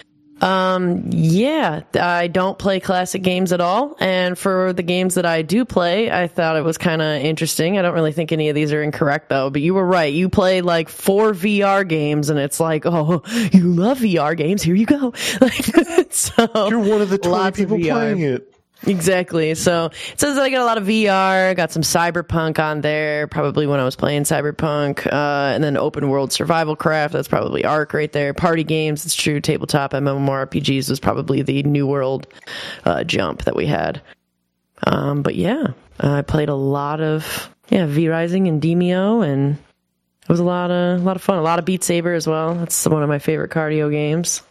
Yeah, I don't play classic games at all, and for the games that I do play, I thought it was kind of interesting. I don't really think any of these are incorrect, though, but you were right. You play, like, 4 VR games, and it's like, oh, you love VR games, here you go. So, you're one of the 20 people playing it. Exactly. So it says I got a lot of VR, got some Cyberpunk on there, probably when I was playing Cyberpunk, and then open world survival craft, that's probably Ark right there. Party games, it's true, tabletop, MMORPGs was probably the New World jump that we had. But yeah, I played a lot of V Rising and Demio, and it was a lot of fun. A lot of Beat Saber as well. That's one of my favorite cardio games.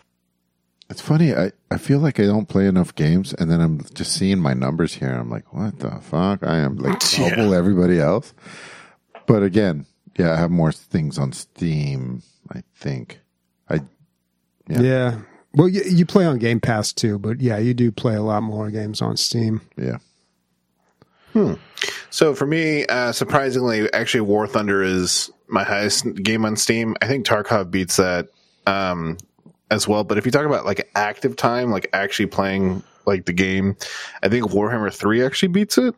It's funny, I feel like I don't play enough games, and then I'm just seeing my numbers here, and I'm like, what the fuck? I am like double everybody else. But again, I have more things on Steam, I think. Well, you play on Game Pass too, but you do play a lot more games on Steam. Yeah. So for me, surprisingly, actually War Thunder is my highest game on Steam. I think Tarkov beats that. As well, but if you talk about like active time, like actually playing like the game, I think Warhammer 3 actually beats it.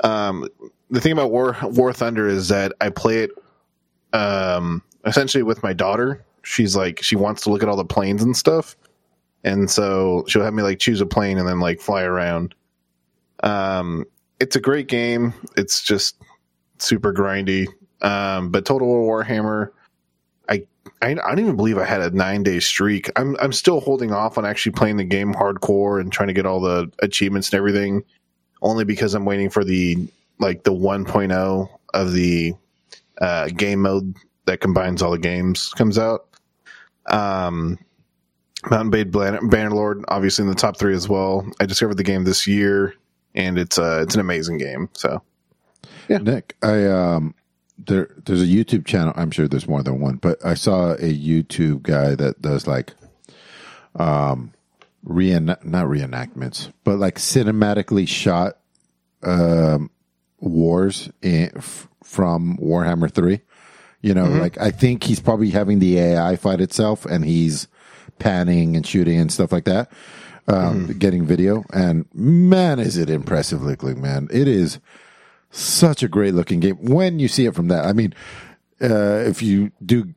The thing about War Thunder is that I play it essentially with my daughter. She's like, she wants to look at all the planes and stuff, and so she'll have me like choose a plane and then like fly around. It's a great game. It's just super grindy. But Total War Warhammer, I don't even believe I had a 9-day streak. I'm still holding off on actually playing the game hardcore and trying to get all the achievements and everything, only because I'm waiting for the 1.0 of the game mode that combines all the games comes out. Mount & Blade Bannerlord, obviously in the top 3 as well. I discovered the game this year, and it's an amazing game. So, yeah. Nick, There's a YouTube channel. I'm sure there's more than one, but I saw a YouTube guy that does like not reenactments, but like cinematically shot wars from Warhammer 3. You know, like I think he's probably having the AI fight itself, and he's panning and shooting and stuff like that, getting video. And man, is it impressive looking, man! It is. Such a great looking game when you see it from that. I mean, if you do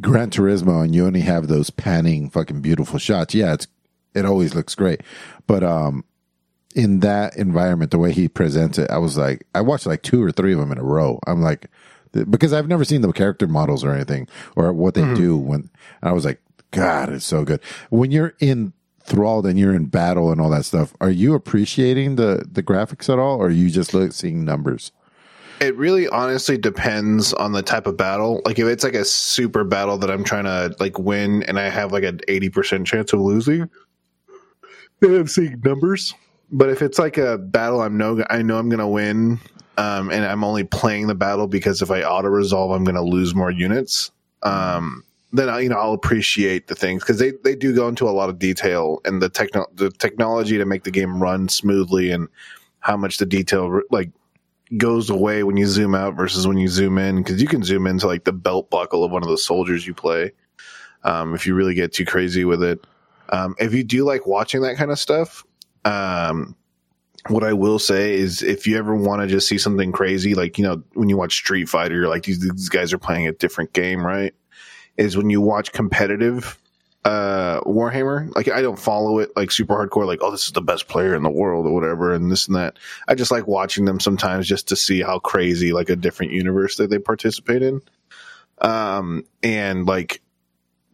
Gran Turismo and you only have those panning fucking beautiful shots, it always looks great. But in that environment, the way he presents it, I was like, I watched like 2 or 3 of them in a row. I'm like, because I've never seen the character models or anything or what they do when. And I was like, God, it's so good. When you're enthralled and you're in battle and all that stuff, are you appreciating the graphics at all, or are you just seeing numbers? It really honestly depends on the type of battle. Like if it's like a super battle that I'm trying to like win and I have like an 80% chance of losing, then I'm seeing numbers. But if it's like a battle I know I'm gonna win, and I'm only playing the battle because if I auto resolve I'm gonna lose more units, then I'll appreciate the things, because they do go into a lot of detail, and the technology to make the game run smoothly, and how much the detail like goes away when you zoom out versus when you zoom in, because you can zoom into like the belt buckle of one of the soldiers you play if you really get too crazy with it. If you do like watching that kind of stuff, what I will say is if you ever want to just see something crazy, like, you know, when you watch Street Fighter, you're like, these guys are playing a different game, right? Is when you watch competitive Warhammer. Like, I don't follow it like super hardcore, like, oh, this is the best player in the world or whatever, and this and that. I just like watching them sometimes just to see how crazy like a different universe that they participate in. And like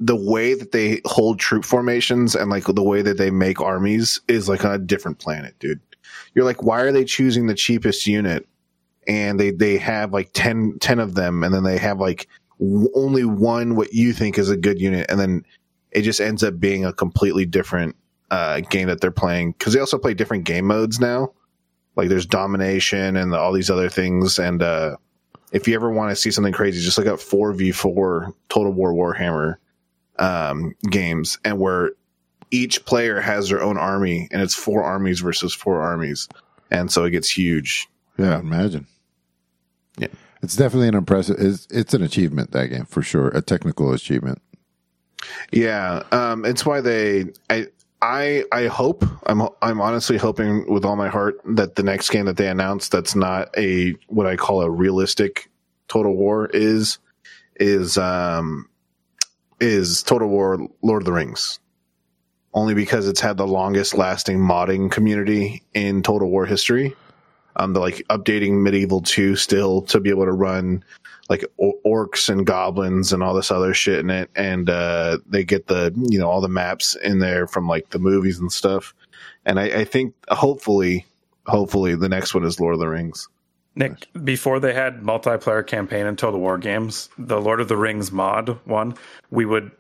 the way that they hold troop formations and like the way that they make armies is like on a different planet, dude. You're like, why are they choosing the cheapest unit? And they have like 10 of them, and then they have like only one what you think is a good unit, and then it just ends up being a completely different game that they're playing, because they also play different game modes now. Like there's domination and all these other things, and if you ever want to see something crazy, just look up 4v4 Total War Warhammer games, and where each player has their own army, and it's 4 armies versus 4 armies, and so it gets huge. Yeah, imagine. Yeah. It's definitely an impressive. It's an achievement, that game, for sure. A technical achievement. Yeah, it's why they. I hope I'm honestly hoping with all my heart that the next game that they announce that's not a what I call a realistic Total War is Total War Lord of the Rings. Only because it's had the longest lasting modding community in Total War history. They're like updating Medieval 2 still to be able to run like orcs and goblins and all this other shit in it. And they get the, you know, all the maps in there from like the movies and stuff. And I think hopefully the next one is Lord of the Rings. Nick, before they had multiplayer campaign in Total War games, the Lord of the Rings mod one, we would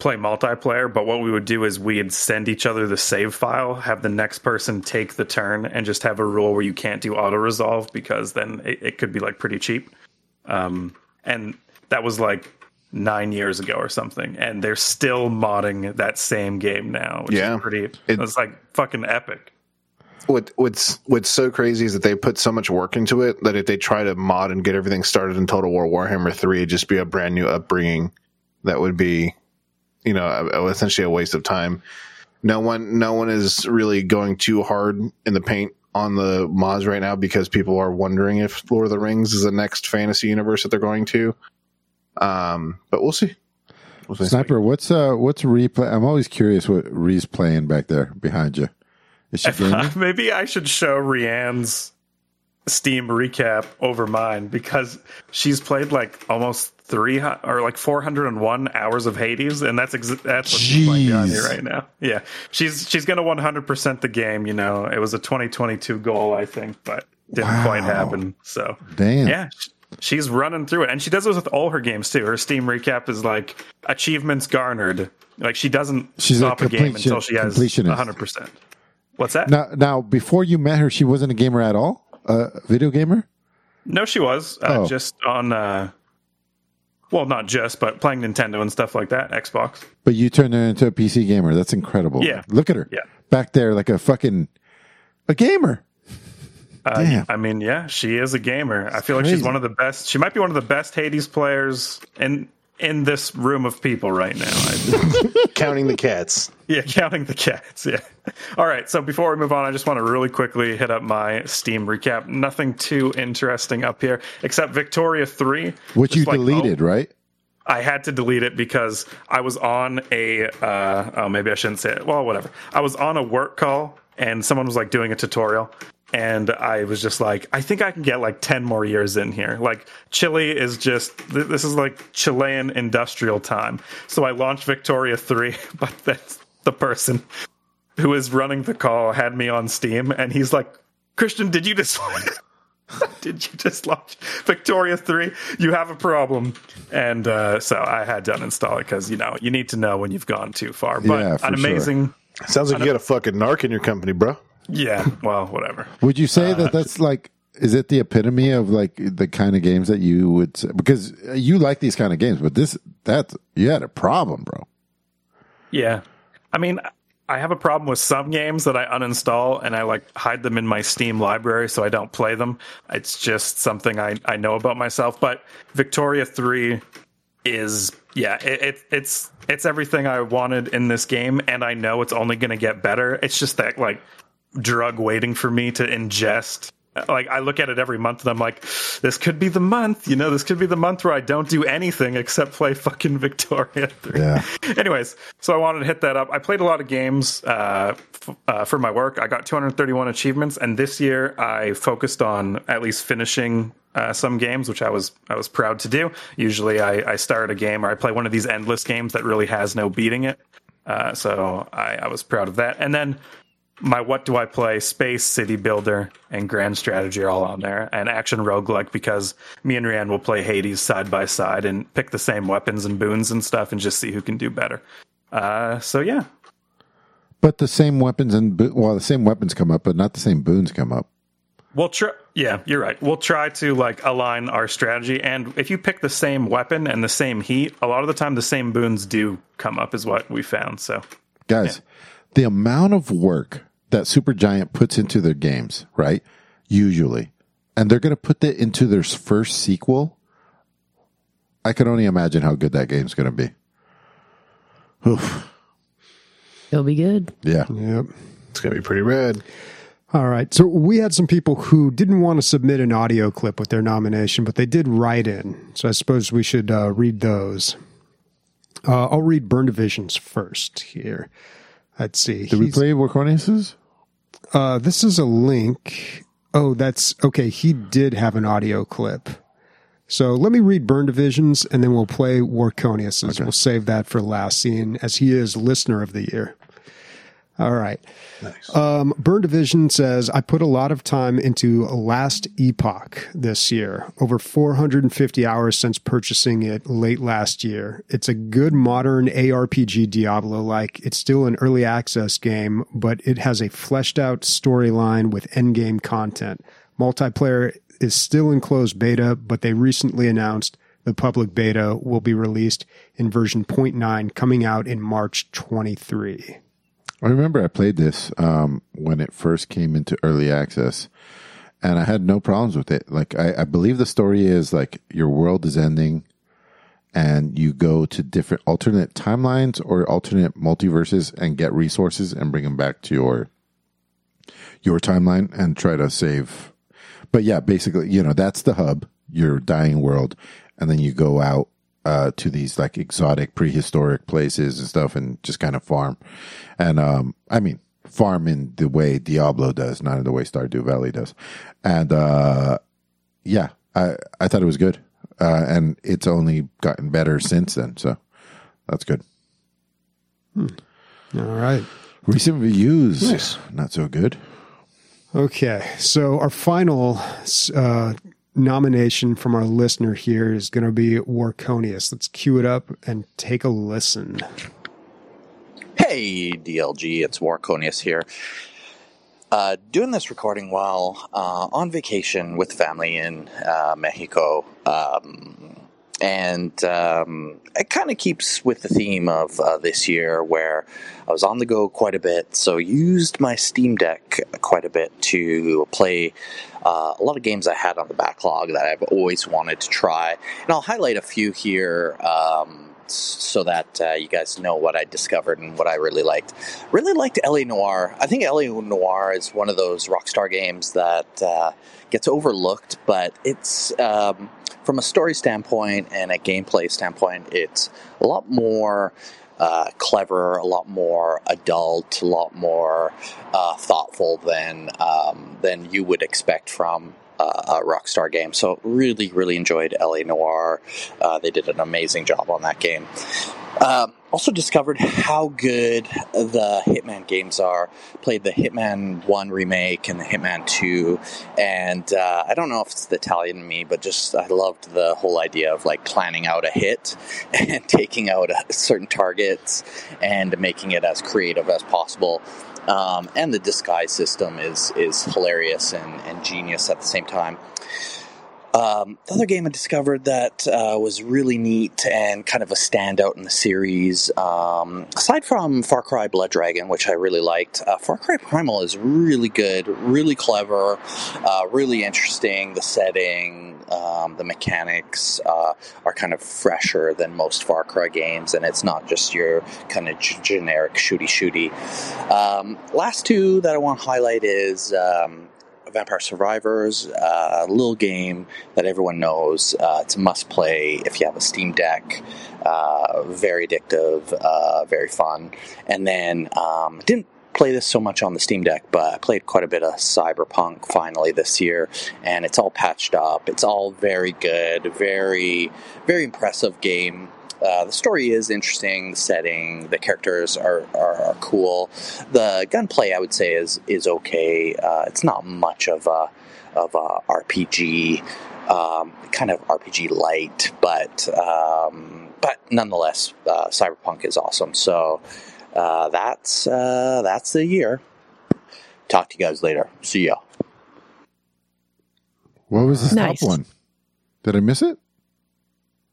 play multiplayer, but what we would do is we'd send each other the save file, have the next person take the turn, and just have a rule where you can't do auto-resolve because then it could be like pretty cheap. And that was like 9 years ago or something, and they're still modding that same game now, which is pretty... It's like fucking epic. What's so crazy is that they put so much work into it that if they try to mod and get everything started in Total War Warhammer 3, it'd just be a brand new upbringing that would be, you know, essentially a waste of time. No one is really going too hard in the paint on the mods right now because people are wondering if Lord of the Rings is the next fantasy universe that they're going to. But we'll see. Sniper, what's replay? I'm always curious what Ree's playing back there behind you. Is she gaming? Maybe I should show Rianne's Steam recap over mine because she's played like almost 401 hours of Hades, and that's what she's playing on here right now. Yeah, she's gonna 100% the game. You know, it was a 2022 goal, I think, but didn't quite happen. So damn, yeah, she's running through it, and she does this with all her games too. Her Steam recap is like achievements garnered. Like she doesn't stop a game until she has 100%. What's that? Now, before you met her, she wasn't a gamer at all. Video gamer? No, she was just on. Well, not just, but playing Nintendo and stuff like that, Xbox. But you turned her into a PC gamer. That's incredible. Yeah, look at her. Yeah, back there like a fucking a gamer. Damn. I mean, yeah, she is a gamer. It's I feel crazy. Like she's one of the best. She might be one of the best Hades players in this room of people right now. Counting the cats. Yeah, counting the cats. Yeah. All right. So before we move on, I just want to really quickly hit up my Steam recap. Nothing too interesting up here, except Victoria 3. Which you deleted, right? I had to delete it because I was on a... maybe I shouldn't say it. Well, whatever. I was on a work call, and someone was like doing a tutorial. And I was just like, I think I can get like 10 more years in here. Like Chile is just, this is like Chilean industrial time. So I launched Victoria 3, but that's the person who is running the call had me on Steam. And he's like, Christian, did you just launch Victoria 3? You have a problem. And so I had to uninstall it because, you know, you need to know when you've gone too far. But yeah, an amazing... Sure. Sounds like you got a fucking narc in your company, bro. Yeah, well, whatever. Would you say that's like, is it the epitome of like the kind of games that you would say? Because you like these kind of games, but you had a problem, bro. Yeah. I mean, I have a problem with some games that I uninstall and I like hide them in my Steam library so I don't play them. It's just something I know about myself. But Victoria 3 is... Yeah, it's everything I wanted in this game, and I know it's only going to get better. It's just that like drug waiting for me to ingest. Like I look at it every month, and I'm like, this could be the month. You know, this could be the month where I don't do anything except play fucking Victoria 3. Yeah. Anyways, so I wanted to hit that up. I played a lot of games for my work. I got 231 achievements, and this year I focused on at least finishing some games, which I was proud to do. Usually I start a game or I play one of these endless games that really has no beating it. So I was proud of that. And then my what do I play? Space, City Builder, and Grand Strategy are all on there. And Action Roguelike, because me and Rianne will play Hades side by side and pick the same weapons and boons and stuff and just see who can do better. So, yeah. But the same weapons the same weapons come up, but not the same boons come up. We'll try. Yeah, you're right. We'll try to like align our strategy. And if you pick the same weapon and the same heat, a lot of the time the same boons do come up is what we found. So, guys, The amount of work that Supergiant puts into their games, right? Usually. And they're going to put that into their first sequel. I can only imagine how good that game's going to be. Oof. It'll be good. Yeah. Yep. It's going to be pretty rad. All right. So we had some people who didn't want to submit an audio clip with their nomination, but they did write in. So I suppose we should read those. I'll read Burn Divisions first here. Let's see. Did we play Warcornices? This is a link. Oh, that's okay. He did have an audio clip. So let me read Burn Divisions, and then we'll play Warconius. Okay. We'll save that for last, seeing as he is Listener of the Year. All right. Nice. Burn Division says, I put a lot of time into Last Epoch this year, over 450 hours since purchasing it late last year. It's a good modern ARPG Diablo-like. It's still an early access game, but it has a fleshed-out storyline with endgame content. Multiplayer is still in closed beta, but they recently announced the public beta will be released in version 0.9, coming out in March 23. I remember I played this when it first came into early access, and I had no problems with it. Like, I believe the story is, like, your world is ending, and you go to different alternate timelines or alternate multiverses and get resources and bring them back to your timeline and try to save. But, yeah, basically, you know, that's the hub, your dying world, and then you go out to these, like, exotic prehistoric places and stuff and just kind of farm. And, I mean, farm in the way Diablo does, not in the way Stardew Valley does. And, yeah, I thought it was good. And it's only gotten better since then. So that's good. All right. Recent reviews. Nice. Not so good. Okay. So our final, nomination from our listener here is going to be Warconius. Let's cue it up and take a listen. Hey, DLG, it's Warconius here. Doing this recording while on vacation with family in Mexico. And it kind of keeps with the theme of this year, where I was on the go quite a bit, so used my Steam Deck quite a bit to play a lot of games I had on the backlog that I've always wanted to try. And I'll highlight a few here so that you guys know what I discovered and what I really liked. Really liked L.A. Noire. I think L.A. Noire is one of those Rockstar games that gets overlooked, but it's... from a story standpoint and a gameplay standpoint, it's a lot more clever, a lot more adult, a lot more thoughtful than you would expect from a Rockstar game. So really, really enjoyed L.A. Noire. They did an amazing job on that game. Also discovered how good the Hitman games are. Played the Hitman 1 remake and the Hitman 2, and I don't know if it's the Italian in me, but just I loved the whole idea of, like, planning out a hit and taking out certain targets and making it as creative as possible. And the disguise system is hilarious and genius at the same time. The other game I discovered that was really neat and kind of a standout in the series, aside from Far Cry Blood Dragon, which I really liked, Far Cry Primal is really good, really clever, really interesting. The setting, the mechanics are kind of fresher than most Far Cry games, and it's not just your kind of generic shooty. Last two that I want to highlight is... Vampire Survivors, a little game that everyone knows. It's a must-play if you have a Steam Deck. Very addictive, very fun. And then didn't play this so much on the Steam Deck, but I played quite a bit of Cyberpunk finally this year, and it's all patched up. It's all very good, very, very impressive game. The story is interesting, the setting, the characters are cool. The gunplay, I would say, is okay. It's not much of a RPG, kind of RPG light, but nonetheless, Cyberpunk is awesome. So that's the year. Talk to you guys later. See ya. What was the top one? Did I miss it?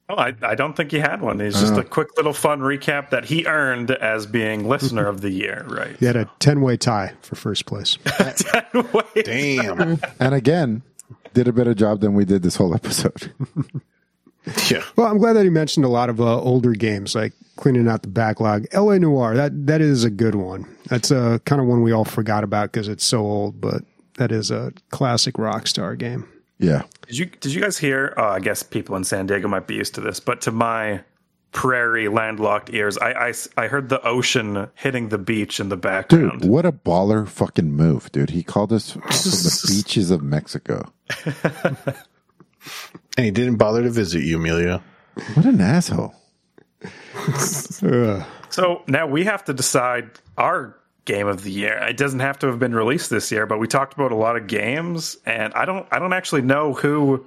Oh, I don't think he had one. It's just a quick little fun recap that he earned as being Listener of the Year, right? He had a 10-way tie for first place. 10-way. Damn. And again, did a better job than we did this whole episode. Yeah. Well, I'm glad that he mentioned a lot of older games, like cleaning out the backlog. L.A. Noire, that is a good one. That's kind of one we all forgot about because it's so old, but that is a classic Rockstar game. Yeah. Did you guys hear? I guess people in San Diego might be used to this, but to my prairie landlocked ears, I heard the ocean hitting the beach in the background. Dude, what a baller fucking move, dude! He called us from the beaches of Mexico. And he didn't bother to visit you, Emilio. What an asshole. So now we have to decide our game of the year. It doesn't have to have been released this year, but we talked about a lot of games, and I don't actually know who.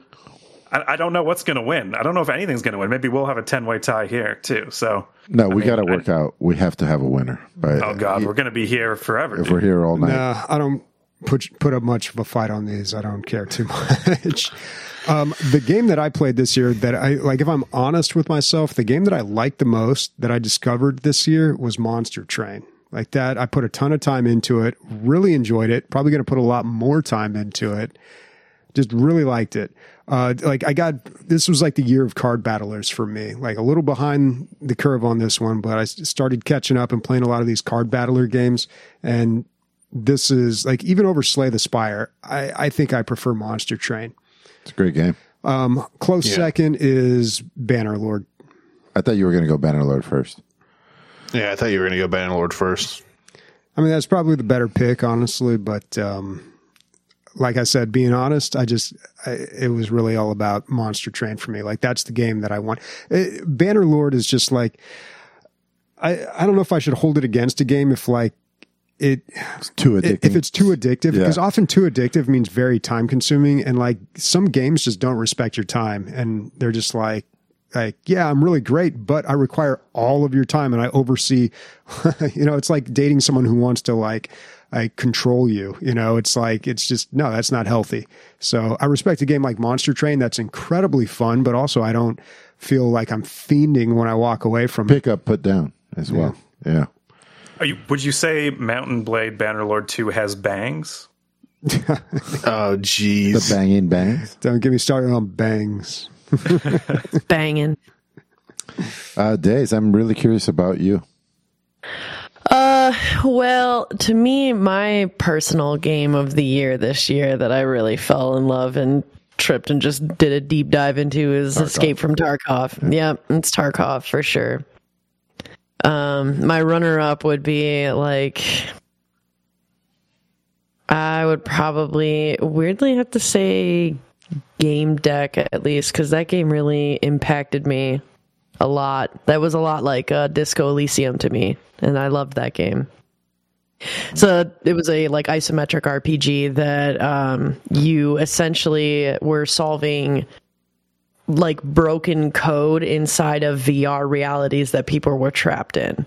I don't know what's going to win. I don't know if anything's going to win. Maybe we'll have a 10-way tie here, too. So no, we got to work out. We have to have a winner. Right? Oh, God, we're going to be here forever. If we're here all night. Nah, I don't put up much of a fight on these. I don't care too much. The game that I played this year that I like, if I'm honest with myself, the game that I liked the most that I discovered this year was Monster Train. Like that, I put a ton of time into it, really enjoyed it, probably going to put a lot more time into it. Just really liked it. This was like the year of card battlers for me, like a little behind the curve on this one, but I started catching up and playing a lot of these card battler games. And this is like, even over Slay the Spire, I think I prefer Monster Train. It's a great game. Close second is Bannerlord. I thought you were going to go Bannerlord first. Yeah, I thought you were going to go Bannerlord first. I mean, that's probably the better pick, honestly. But like I said, being honest, it was really all about Monster Train for me. Like, that's the game that I want. Bannerlord is just like, I don't know if I should hold it against a game if, like, it's too addictive. If it's too addictive, because often too addictive means very time consuming. And, like, some games just don't respect your time. And they're just like, I'm really great, but I require all of your time and I oversee, you know, it's like dating someone who wants to control you, you know, it's like, it's just, no, that's not healthy. So I respect a game like Monster Train. That's incredibly fun, but also I don't feel like I'm fiending when I walk away from it. Pick up, put down as well. Yeah. Would you say Mount & Blade Bannerlord 2 has bangs? Oh, geez. The banging bangs. Don't get me started on bangs. Banging. Days, I'm really curious about you. Well, to me, my personal game of the year this year that I really fell in love and tripped and just did a deep dive into is Tarkov. Escape from Tarkov. Yeah, it's Tarkov for sure. My runner-up would be like, I would probably weirdly have to say Game Deck, at least, because that game really impacted me a lot. That was a lot like Disco Elysium to me, and I loved that game. So it was a like isometric RPG that you essentially were solving like broken code inside of VR realities that people were trapped in.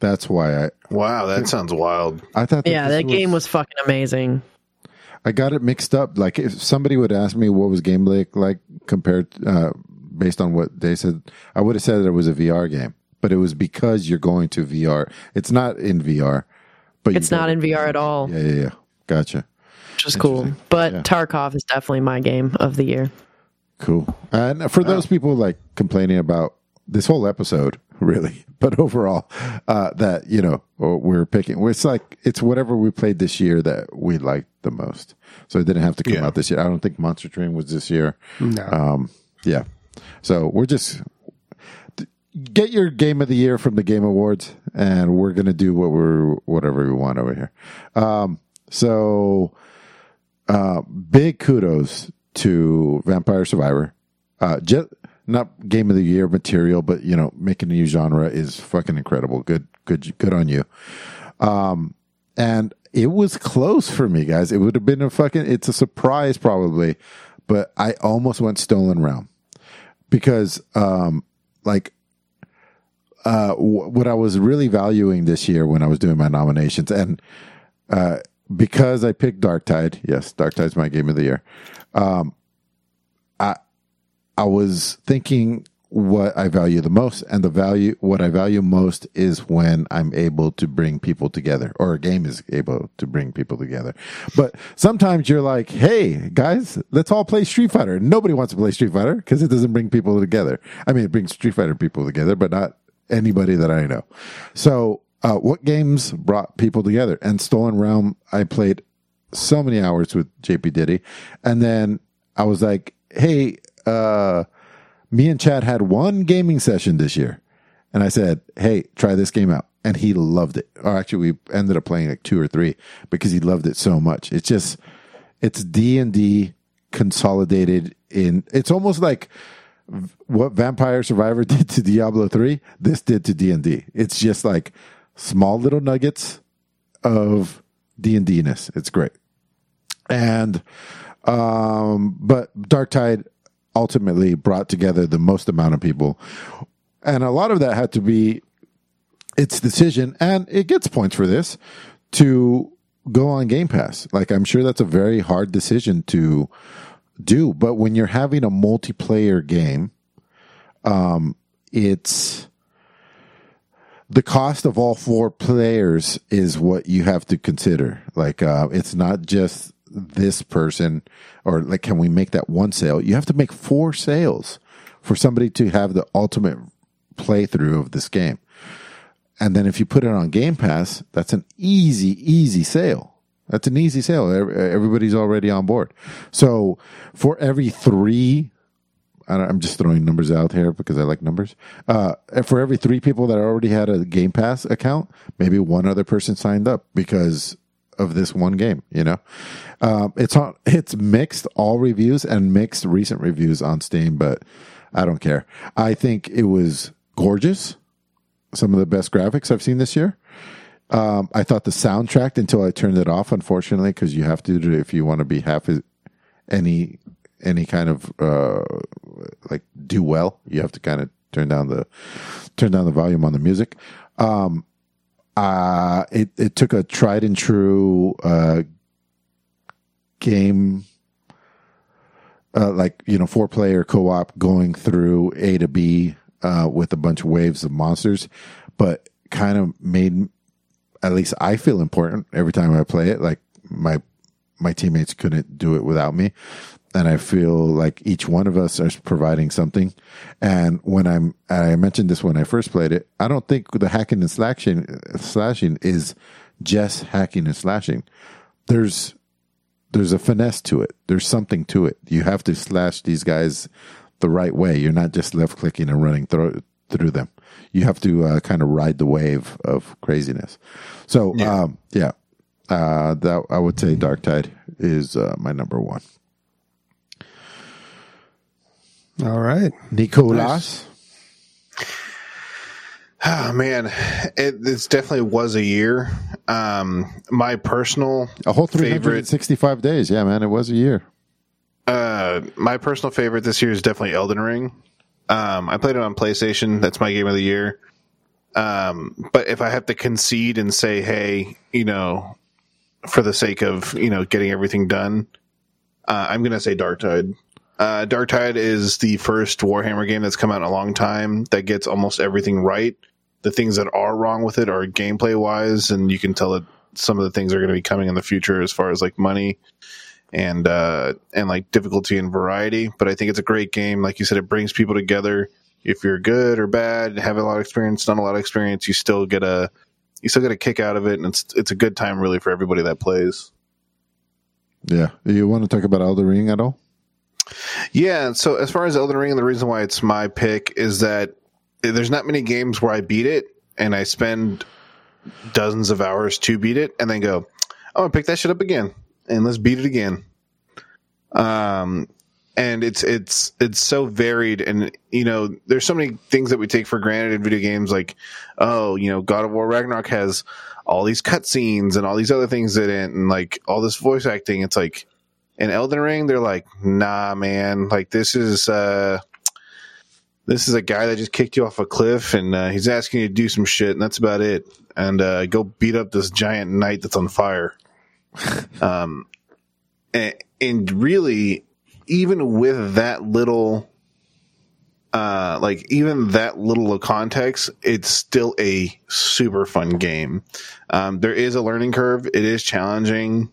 That's why wow, that sounds wild. I thought that game was fucking amazing. I got it mixed up. Like, if somebody would ask me what was Game Blake like compared, based on what they said, I would have said that it was a VR game, but it was because you're going to VR. It's not in VR, but it's not in VR at all. Yeah. Gotcha. Which is cool. But Tarkov is definitely my game of the year. Cool. And for those people like complaining about this whole episode, really, but overall, that, you know, we're picking, it's like, it's whatever we played this year that we liked the most. So it didn't have to come out this year. I don't think Monster Train was this year. No. So we're just, get your game of the year from the Game Awards and we're going to do whatever we want over here. Big kudos to Vampire Survivor. Not game of the year material, but, you know, making a new genre is fucking incredible. Good on you. And it was close for me, guys. It would have been it's a surprise probably, but I almost went Stolen Realm because, what I was really valuing this year when I was doing my nominations and, because I picked Darktide, yes, Darktide's my game of the year. I was thinking, what I value the most, and what I value most is when I'm able to bring people together, or a game is able to bring people together. But sometimes you're like, hey guys, let's all play Street Fighter. Nobody wants to play Street Fighter because it doesn't bring people together. I mean, it brings Street Fighter people together, but not anybody that I know. So what games brought people together? And Stolen Realm, I played so many hours with JP Diddy, and then I was like, hey, me and Chad had one gaming session this year, and I said, hey, try this game out. And he loved it. Or actually, we ended up playing like 2 or 3 because he loved it so much. It's just, it's D&D consolidated in, it's almost like what Vampire Survivor did to Diablo 3, this did to D&D. It's just like small little nuggets of D&D-ness. It's great. And, but Darktide ultimately brought together the most amount of people. And a lot of that had to be its decision, and it gets points for this, to go on Game Pass. Like, I'm sure that's a very hard decision to do, but when you're having a multiplayer game, it's the cost of all 4 players is what you have to consider. Like, it's not just this person, or like, can we make that one sale? You have to make 4 sales for somebody to have the ultimate playthrough of this game. And then if you put it on Game Pass, that's an easy sale. That's an easy sale. Everybody's already on board. So for every 3, I'm just throwing numbers out here because I like numbers. For every 3 people that already had a Game Pass account, maybe one other person signed up because of this one game, you know. It's mixed, all reviews, and mixed recent reviews on Steam, but I don't care. I think it was gorgeous. Some of the best graphics I've seen this year. I thought the soundtrack, until I turned it off, unfortunately, because you have to do it if you want to be half any kind of like do well. You have to kind of turn down the volume on the music. It took a tried and true game, like, you know, 4-player co-op going through A to B with a bunch of waves of monsters, but kind of made, at least I feel important every time I play it. Like my teammates couldn't do it without me, and I feel like each one of us is providing something. And when I mentioned this when I first played it, I don't think the hacking and slashing is just hacking and slashing. There's a finesse to it. There's something to it. You have to slash these guys the right way. You're not just left clicking and running through them. You have to kind of ride the wave of craziness. So, yeah. That I would say Darktide is my number 1. All right. Nicolas. Oh, man. It definitely was a year. My personal favorite. A whole 365 days. Yeah, man. It was a year. My personal favorite this year is definitely Elden Ring. I played it on PlayStation. That's my game of the year. But if I have to concede and say, hey, you know, for the sake of, you know, getting everything done, I'm going to say Darktide. Darktide is the first Warhammer game that's come out in a long time that gets almost everything right. The things that are wrong with it are gameplay-wise, and you can tell that some of the things are going to be coming in the future as far as, like, money and like, difficulty and variety. But I think it's a great game. Like you said, it brings people together. If you're good or bad, have a lot of experience, not a lot of experience, you still get a kick out of it, and it's a good time, really, for everybody that plays. Yeah. Do you want to talk about Elden Ring at all? Yeah, so as far as Elden Ring, the reason why it's my pick is that there's not many games where I beat it and I spend dozens of hours to beat it and then go, I'm going to pick that shit up again and let's beat it again. And it's so varied, and, you know, there's so many things that we take for granted in video games, like, oh, you know, God of War Ragnarok has all these cutscenes and all these other things in it and, like, all this voice acting. It's like, in Elden Ring, they're like, nah, man, like, this is a guy that just kicked you off a cliff, and he's asking you to do some shit, and that's about it. And go beat up this giant knight that's on fire. And really, even with that little Like, even that little of context, it's still a super fun game. There is a learning curve. It is challenging.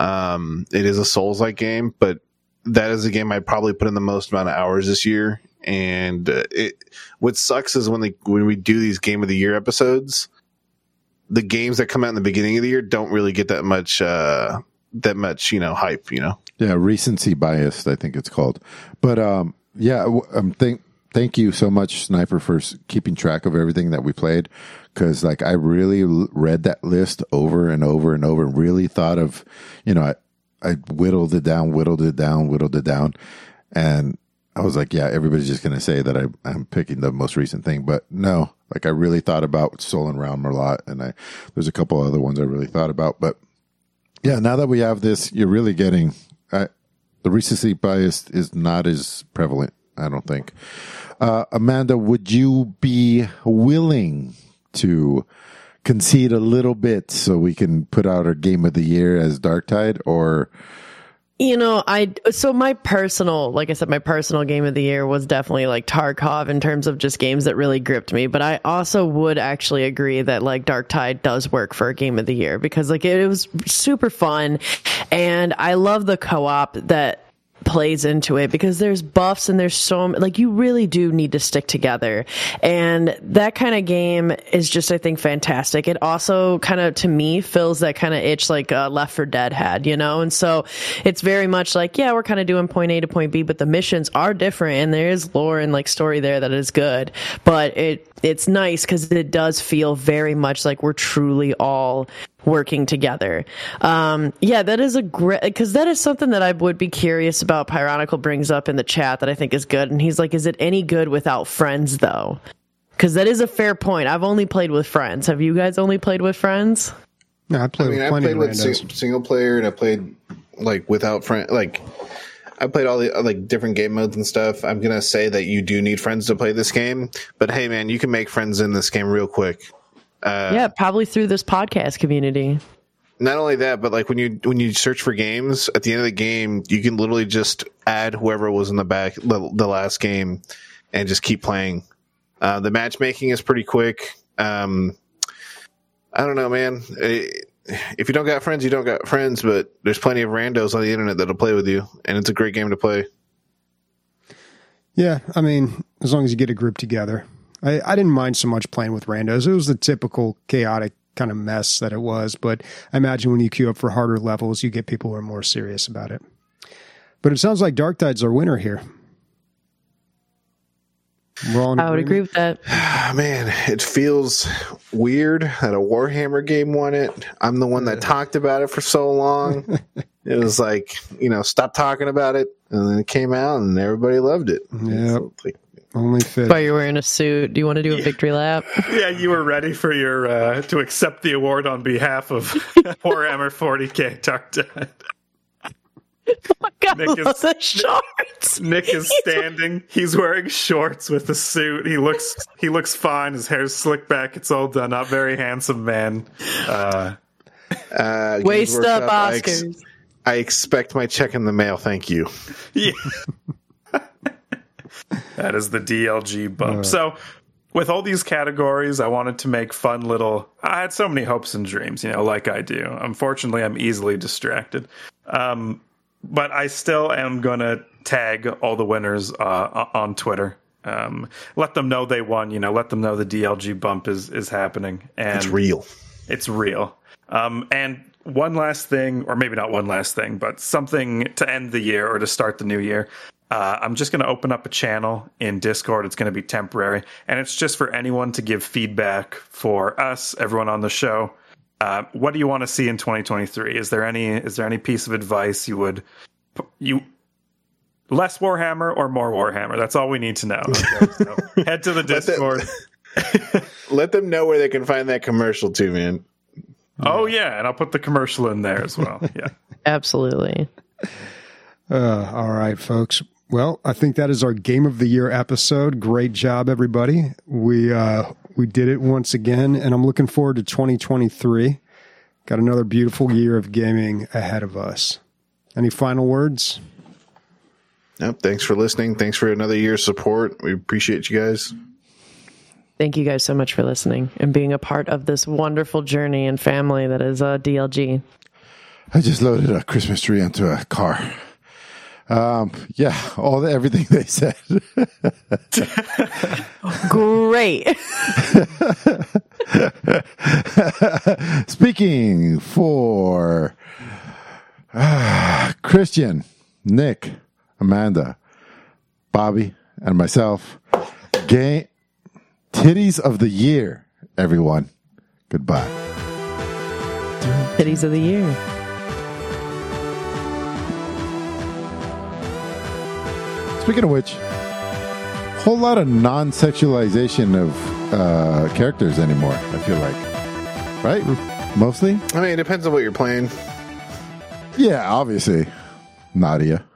It is a Souls-like game, but that is a game I probably put in the most amount of hours this year. And what sucks is when we do these Game of the Year episodes, the games that come out in the beginning of the year don't really get that much hype, Yeah, recency bias, I think it's called. But thank you so much, Sniper, for keeping track of everything that we played, because I really read that list over and over and over, and really thought of, I whittled it down, and I was like, yeah, everybody's just going to say that I'm picking the most recent thing. But no, I really thought about Stolen Realm a lot. And there's a couple other ones I really thought about. But yeah, now that we have this, you're really getting, the recency bias is not as prevalent, I don't think. Amanda, would you be willing to concede a little bit so we can put out our Game of the Year as Darktide, or... my personal Game of the Year was definitely Tarkov, in terms of just games that really gripped me. But I also would actually agree that Darktide does work for a Game of the Year, because it was super fun, and I love the co-op that plays into it, because there's buffs and there's so you really do need to stick together, and that kind of game is just, I think, fantastic. It also kind of, to me, fills that kind of itch Left 4 Dead had, and so it's very much yeah, we're kind of doing point A to point B, but the missions are different, and there is lore and story there that is good, but it's nice because it does feel very much like we're truly all working together. That is a great, because that is something that I would be curious about. Pyronical brings up in the chat that I think is good, and he's like, is it any good without friends, though? Because that is a fair point. I've only played with friends. Have you guys only played with friends? No, I played with single player, and I played without friends. I played all the different game modes and stuff. I'm gonna say that you do need friends to play this game, but hey, man, you can make friends in this game real quick. Probably through this podcast community. Not only that, but when you search for games, at the end of the game, you can literally just add whoever was in the back the last game, and just keep playing. The matchmaking is pretty quick. I don't know, man. If you don't got friends, you don't got friends, but there's plenty of randos on the internet that'll play with you, and it's a great game to play. Yeah, I mean, as long as you get a group together. I didn't mind so much playing with randos. It was the typical chaotic kind of mess that it was, but I imagine when you queue up for harder levels, you get people who are more serious about it. But it sounds like Darktide's our winner here. I would agree with that. Man, it feels weird that a Warhammer game won it. I'm the one that talked about it for so long. It was stop talking about it. And then it came out and everybody loved it. Yeah. Only fit. But you were in a suit. Do you want to do a victory lap? Yeah, you were ready for your to accept the award on behalf of Warhammer 40K Darktide. Oh my God, Nick is the shorts. Nick is standing. He's wearing shorts with a suit. He looks fine. His hair's slicked back. It's all done up. Very handsome man. Waist up, Oscars. I expect my check in the mail. Thank you. Yeah. That is the DLG bump. So with all these categories, I wanted to make fun little... I had so many hopes and dreams, like I do. Unfortunately, I'm easily distracted. But I still am going to tag all the winners on Twitter. Let them know they won. Let them know the DLG bump is happening. And It's real. And one last thing, or maybe not one last thing, but something to end the year or to start the new year. I'm just going to open up a channel in Discord. It's going to be temporary. And it's just for anyone to give feedback for us, everyone on the show. What do you want to see in 2023? Is there any piece of advice you less Warhammer or more Warhammer? That's all we need to know. Okay, so head to the Discord. Let them know where they can find that commercial too, man. Oh yeah, and I'll put the commercial in there as well. Yeah, absolutely. All right, folks. Well, I think that is our Game of the Year episode. Great job, everybody. We did it once again, and I'm looking forward to 2023. Got another beautiful year of gaming ahead of us. Any final words? Yep, thanks for listening. Thanks for another year's support. We appreciate you guys. Thank you guys so much for listening and being a part of this wonderful journey and family that is DLG. I just loaded a Christmas tree onto a car. Everything they said. Great. Speaking for Christian, Nick, Amanda, Bobby, and myself, Game Titties of the Year, everyone. Goodbye. Titties of the Year. Speaking of which, whole lot of non-sexualization of characters anymore, I feel like. Right? Mostly? I mean, it depends on what you're playing. Yeah, obviously. Nadia.